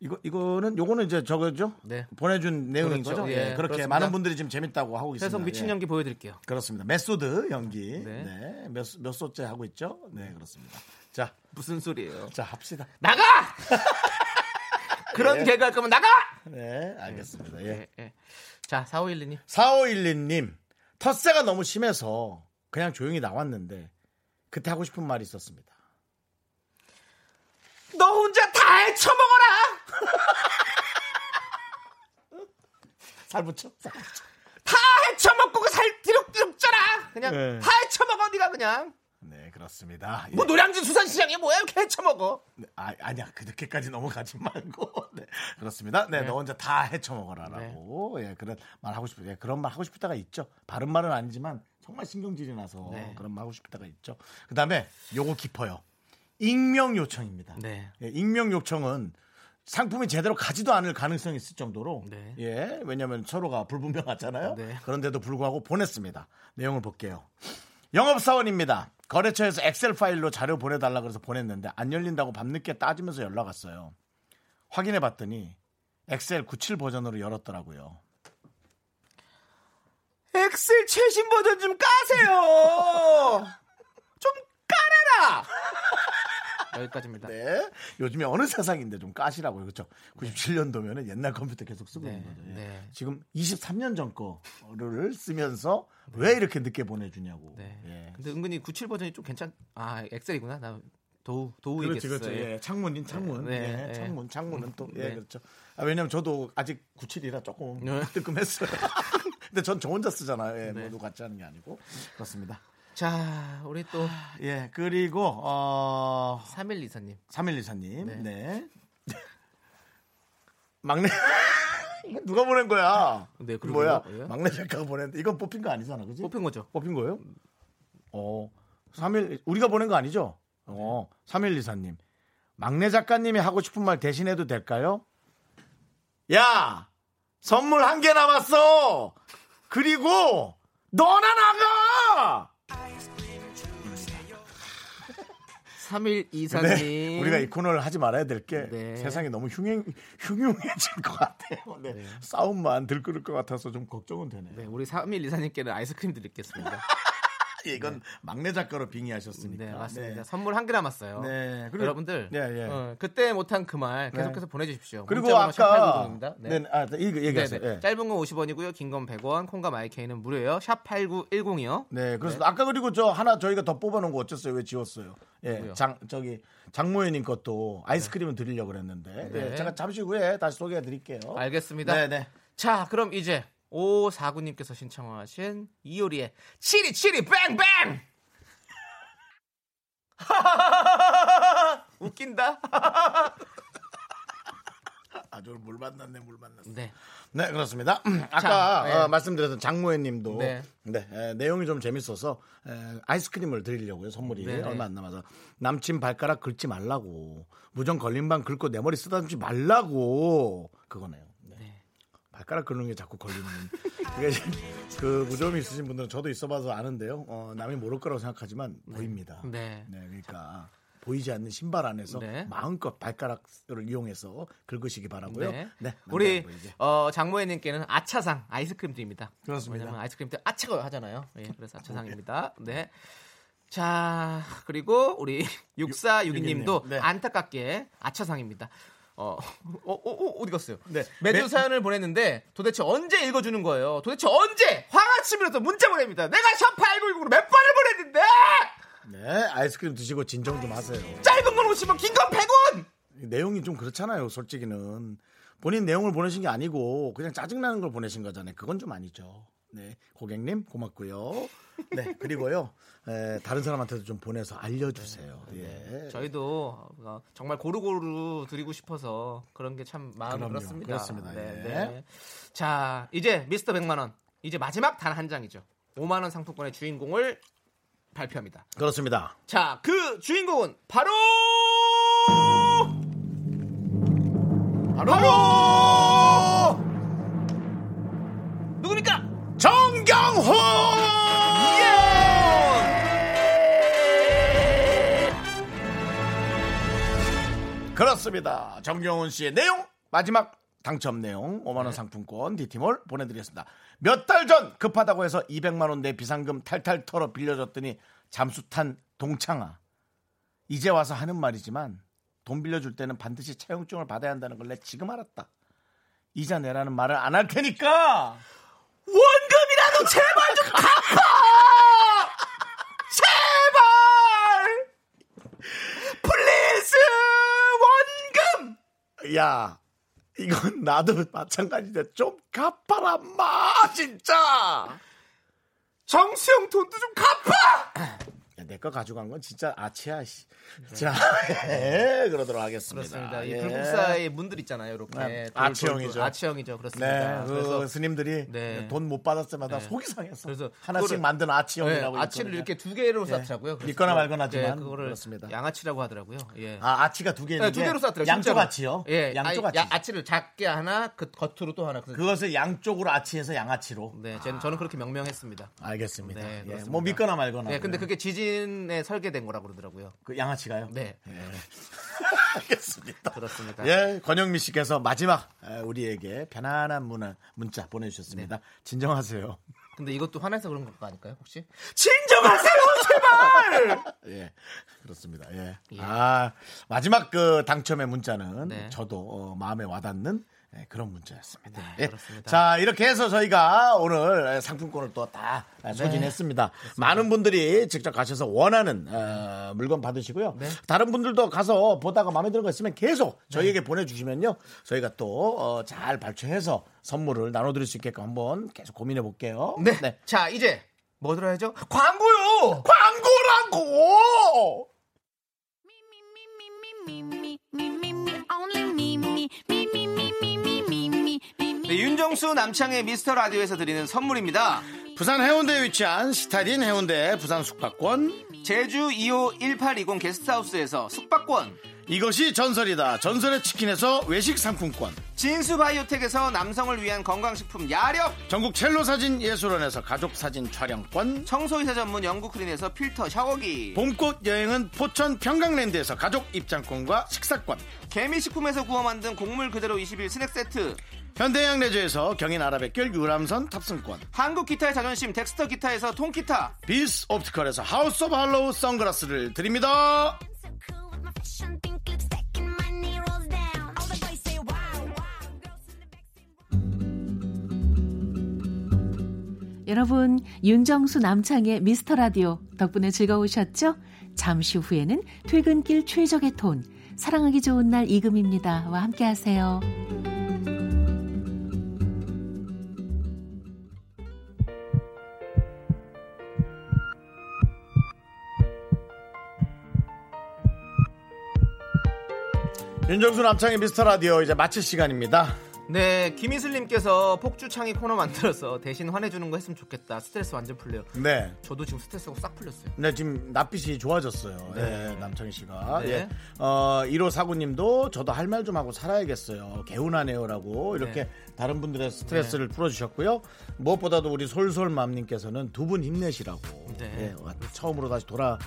네. 요거는 이제 저거죠? 네. 보내준 내용인 그렇죠. 거죠? 예, 그렇게 그렇습니다. 많은 분들이 지금 재밌다고 하고 계속 있습니다. 미친 연기 보여드릴게요. 그렇습니다. 메소드 연기. 네. 네. 몇 소째 하고 있죠? 네, 그렇습니다. 자, 무슨 소리예요? 자, 합시다. 나가! 그런 개그 할 거면 나가! 네, 알겠습니다. 예. 자, 4512님. 텃세가 너무 심해서 그냥 조용히 나왔는데 그때 하고 싶은 말이 있었습니다. 너 혼자 다 헤쳐먹어라! 살 붙여? 다 헤쳐먹고 살 뒤룩뒤룩 쪄라! 그냥 다 헤쳐먹어, 니가 그냥. 네, 그렇습니다. 뭐 노량진 수산시장이 뭐야 이렇게 헤쳐먹어. 네, 아니야 그렇게까지 넘어가지 말고. 네, 그렇습니다. 네, 너 혼자 다 헤쳐먹어라라고. 네. 예, 그런 말 하고 싶어요. 예, 그런 말 하고 싶을 때가 있죠. 바른 말은 아니지만 정말 신경질이 나서 네. 그런 말 하고 싶을 때가 있죠. 그다음에 요거 깊어요. 익명 요청입니다. 네. 예, 익명 요청은 상품이 제대로 가지도 않을 가능성이 있을 정도로 네. 예, 왜냐하면 서로가 불분명하잖아요. 네. 그런데도 불구하고 보냈습니다. 내용을 볼게요. 영업사원입니다. 거래처에서 엑셀 파일로 자료 보내달라 그래서 보냈는데 안 열린다고 밤늦게 따지면서 연락 왔어요. 확인해봤더니 엑셀 97 버전으로 열었더라고요. 엑셀 최신 버전 좀 까세요. 좀 깔아라. 여기까지입니다. 네. 요즘에 어느 세상인데 좀 까시라고요. 그렇죠? 97년도면은 옛날 컴퓨터 계속 쓰고 있는 거죠. 네. 지금 23년 전 거를 쓰면서 왜 이렇게 늦게 보내주냐고. 네. 예. 근데 은근히 97 버전이 좀 엑셀이구나. 나 도우이겠어요. 그렇죠. 예. 창문인. 네. 예. 창문은 또. 예, 네. 그렇죠. 아, 왜냐면 저도 아직 97이라 조금 뜨끔했어요. 근데 전 저 혼자 쓰잖아요. 예. 네. 모두 같이 하는 게 아니고. 그렇습니다. 자, 우리 또 예, 그리고 3124님. 네. 막내 누가 보낸 거야? 네, 그리고 뭐야? 예? 막내 작가가 보냈는데 이건 뽑힌 거 아니잖아. 그지? 뽑힌 거죠. 뽑힌 거예요? 31 우리가 보낸 거 아니죠? 3124님. 막내 작가님이 하고 싶은 말 대신해도 될까요? 야! 선물 1개 남았어. 그리고 너나 나가! 3124님. 우리가 이 코너를 하지 말아야 될 게 네. 세상이 너무 흉흉해질 것 같아요. 네. 싸움만 들끓을 것 같아서 좀 걱정은 되네요. 네, 우리 3124님께는 아이스크림 드리겠습니다. 이건 막내 작가로 빙의하셨으니까. 네, 맞습니다. 네. 선물 1개 남았어요. 네, 그리고, 여러분들 그때 못한 그 말 계속해서 보내주십시오. 그리고 아까 얘기하세요. 네. 짧은 건 50원이고요, 긴 건 100원, 콩과 마이케이는 무료예요. 샵 8910이요. 네, 그래서 아까 그리고 저 하나 저희가 더 뽑아놓은 거 어쩌어요? 왜 지웠어요? 예, 장모현님 것도 아이스크림을 드리려고 그랬는데 제가 잠시 후에 다시 소개해드릴게요. 알겠습니다. 네. 자, 그럼 이제. 549님께서 신청하신 이효리의 치리치리 뱅뱅. 웃긴다. 아주 물 만났네. 네, 그렇습니다. 아까 말씀드렸던 장모혜님도 내용이 좀 재밌어서 아이스크림을 드리려고요. 선물이 얼마 안 남아서 남친 발가락 긁지 말라고, 무전 걸림판 긁고 내 머리 쓰다듬지 말라고 그거네요. 발가락 긁는 게 자꾸 걸리는 그 무좀이 있으신 분들은 저도 있어봐서 아는데요. 남이 모를 거라고 생각하지만 보입니다. 네, 그러니까 보이지 않는 신발 안에서 네. 마음껏 발가락을 이용해서 긁으시기 바라고요. 네. 네, 우리 장모님께는 아차상 아이스크림 드립니다. 그렇습니다. 왜냐면 아이스크림 때 아차가 하잖아요. 예, 그래서 아차상입니다. 네. 자, 그리고 우리 6462님도 네. 안타깝게 아차상입니다. 어디 갔어요? 네. 매주 사연을 보냈는데 도대체 언제 읽어주는 거예요? 도대체 언제? 화가 치밀어서 문자 보냅니다. 내가 샤파 1910으로 몇 번을 보냈는데! 네, 아이스크림 드시고 진정 좀 하세요. 짧은 건 50원, 긴 건 100원! 내용이 좀 그렇잖아요, 솔직히는. 본인 내용을 보내신 게 아니고 그냥 짜증나는 걸 보내신 거잖아요. 그건 좀 아니죠. 네, 고객님 고맙고요. 네, 그리고요 다른 사람한테도 좀 보내서 알려주세요. 네. 예. 저희도 정말 고루고루 드리고 싶어서 그런 게 참 마음이 그렇습니다. 그렇습니다. 네, 예. 네. 자, 이제 미스터 100만 원 이제 마지막 단 한 장이죠. 5만 원 상품권의 주인공을 발표합니다. 그렇습니다. 자, 그 주인공은 바로 누구입니까? 정경호! 예! 그렇습니다. 정경훈 씨의 내용 마지막 당첨 내용 5만 원 네. 상품권 DT몰 보내드리겠습니다. 몇 달 전 급하다고 해서 200만 원 내 비상금 탈탈 털어 빌려줬더니 잠수탄 동창아. 이제 와서 하는 말이지만 돈 빌려줄 때는 반드시 차용증을 받아야 한다는 걸 내 지금 알았다. 이자 내라는 말을 안 할 테니까 원금이라도 제발 좀 갚아! 제발! 플리즈 원금! 야, 이건 나도 마찬가지인데 좀 갚아라 마 진짜! 정수영 돈도 좀 갚아! 내 거 가져간 건 진짜 아치야. 네. 자, 예, 그러도록 하겠습니다. 그렇습니다. 예. 이 불국사의 문들 있잖아요, 이렇게. 네, 아치형이죠. 아치형이죠, 그렇습니다. 네, 그래서 스님들이 네. 돈 못 받았을 때마다 네. 속이 상해서 그래서 하나씩 만든 아치형이라고. 네, 아치를 이렇게 두 개로 쌌더라고요. 네. 믿거나 말거나지만 네, 그렇습니다. 양아치라고 하더라고요. 예. 아, 아치가 두 개인데. 네, 두 개로 쌌더라고요. 양쪽 아치요. 예, 양쪽 아치. 아치를 작게 하나, 그 겉으로 또 하나. 그것을 양쪽으로 아치해서 양아치로. 네, 저는 그렇게 명명했습니다. 알겠습니다. 네, 예, 뭐 믿거나 말거나. 네, 근데 그게 지진에 설계된 거라고 그러더라고요. 그 양아치가요? 네. 예. 알겠습니다. 그렇습니다. 예, 권영미 씨께서 마지막 우리에게 편안한 문자 보내주셨습니다. 네. 진정하세요. 근데 이것도 화내서 그런 거 아닐까요? 혹시? 진정하세요, 제발! 예, 그렇습니다. 예. 예. 아, 마지막 그 당첨의 문자는 네. 저도 마음에 와닿는 네, 그런 문제였습니다. 네, 예. 자, 이렇게 해서 저희가 오늘 상품권을 또 다 소진했습니다. 네, 많은 분들이 직접 가셔서 원하는 물건 받으시고요. 네. 다른 분들도 가서 보다가 마음에 드는 거 있으면 계속 저희에게 네. 보내주시면요. 저희가 또 잘 발췌해서 선물을 나눠드릴 수 있게끔 한번 계속 고민해 볼게요. 네. 네. 자, 이제 뭐 들어야죠? 광고요! 광고라고! 네, 윤정수 남창의 미스터라디오에서 드리는 선물입니다. 부산 해운대에 위치한 스타딘 해운대 부산 숙박권, 제주 2호 1820 게스트하우스에서 숙박권, 이것이 전설이다 전설의 치킨에서 외식 상품권, 진수바이오텍에서 남성을 위한 건강식품 야력, 전국 첼로사진예술원에서 가족사진 촬영권, 청소이사 전문 영국크린에서 필터 샤워기, 봄꽃 여행은 포천 평강랜드에서 가족 입장권과 식사권, 개미식품에서 구워 만든 곡물 그대로 21 스낵세트, 현대양 레저에서 경인아라뱃길 유람선 탑승권, 한국기타의 자존심 덱스터기타에서 통기타, 비스 옵티컬에서 하우스 오브 할로우 선글라스를 드립니다. 여러분, 윤정수 남창의 미스터라디오 덕분에 즐거우셨죠? 잠시 후에는 퇴근길 최적의 톤, 사랑하기 좋은 날 이금입니다와 함께하세요. 윤정수 남창의 미스터라디오 이제 마칠 시간입니다. 네, 김희슬님께서 폭주창이 코너 만들어서 대신 화내주는 거 했으면 좋겠다. 스트레스 완전 풀려요. 네, 저도 지금 스트레스가 싹 풀렸어요. 네, 지금 낯빛이 좋아졌어요. 네, 네 남창희 씨가. 네. 예. 1549님도 저도 할 말 좀 하고 살아야겠어요. 개운하네요라고 이렇게 네. 다른 분들의 스트레스를 네. 풀어주셨고요. 무엇보다도 우리 솔솔맘님께서는 두 분 힘내시라고 네. 예, 처음으로 다시 돌아.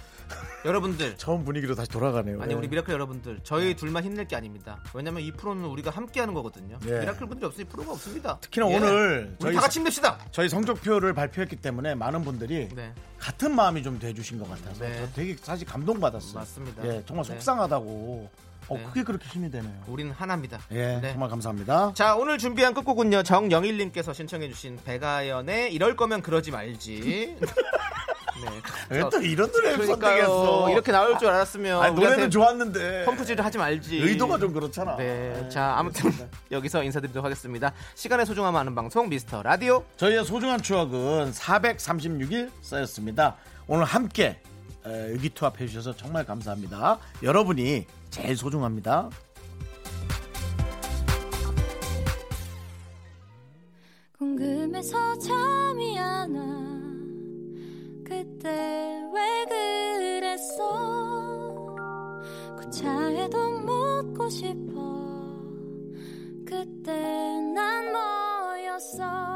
여러분들 처음 분위기로 다시 돌아가네요. 아니 예. 우리 미라클 여러분들 저희 예. 둘만 힘낼 게 아닙니다. 왜냐면 이 프로는 우리가 함께하는 거거든요. 예. 미라클 분들이 없으니 프로가 없습니다. 특히나 예. 오늘 저희 다 같이 힘냅시다. 저희 성적표를 발표했기 때문에 많은 분들이 네. 같은 마음이 좀 돼주신 것 같아서 네. 되게 사실 감동받았어요. 맞습니다. 예, 정말 속상하다고. 네. 그게 그렇게 힘이 되네요. 우리는 하나입니다. 예, 네. 정말 감사합니다. 자, 오늘 준비한 끝곡은요. 정영일님께서 신청해주신 백아연의 이럴 거면 그러지 말지. 네. 왜 또 이런 노래를 선택했어? 이렇게 나올 줄 알았으면. 아니, 노래는 좋았는데. 펌프질을 하지 말지. 의도가 좀 그렇잖아. 네. 네. 자, 아무튼 여기서 인사드리도록 하겠습니다. 시간의 소중함 아는 방송 미스터 라디오. 저희의 소중한 추억은 436일 쌓였습니다. 오늘 함께 의기투합해 주셔서 정말 감사합니다. 여러분이 제일 소중합니다. 궁금해서 잠이 안 와. 그때 왜 그랬어? 그 차에도 묻고 싶어. 그때 난 뭐였어?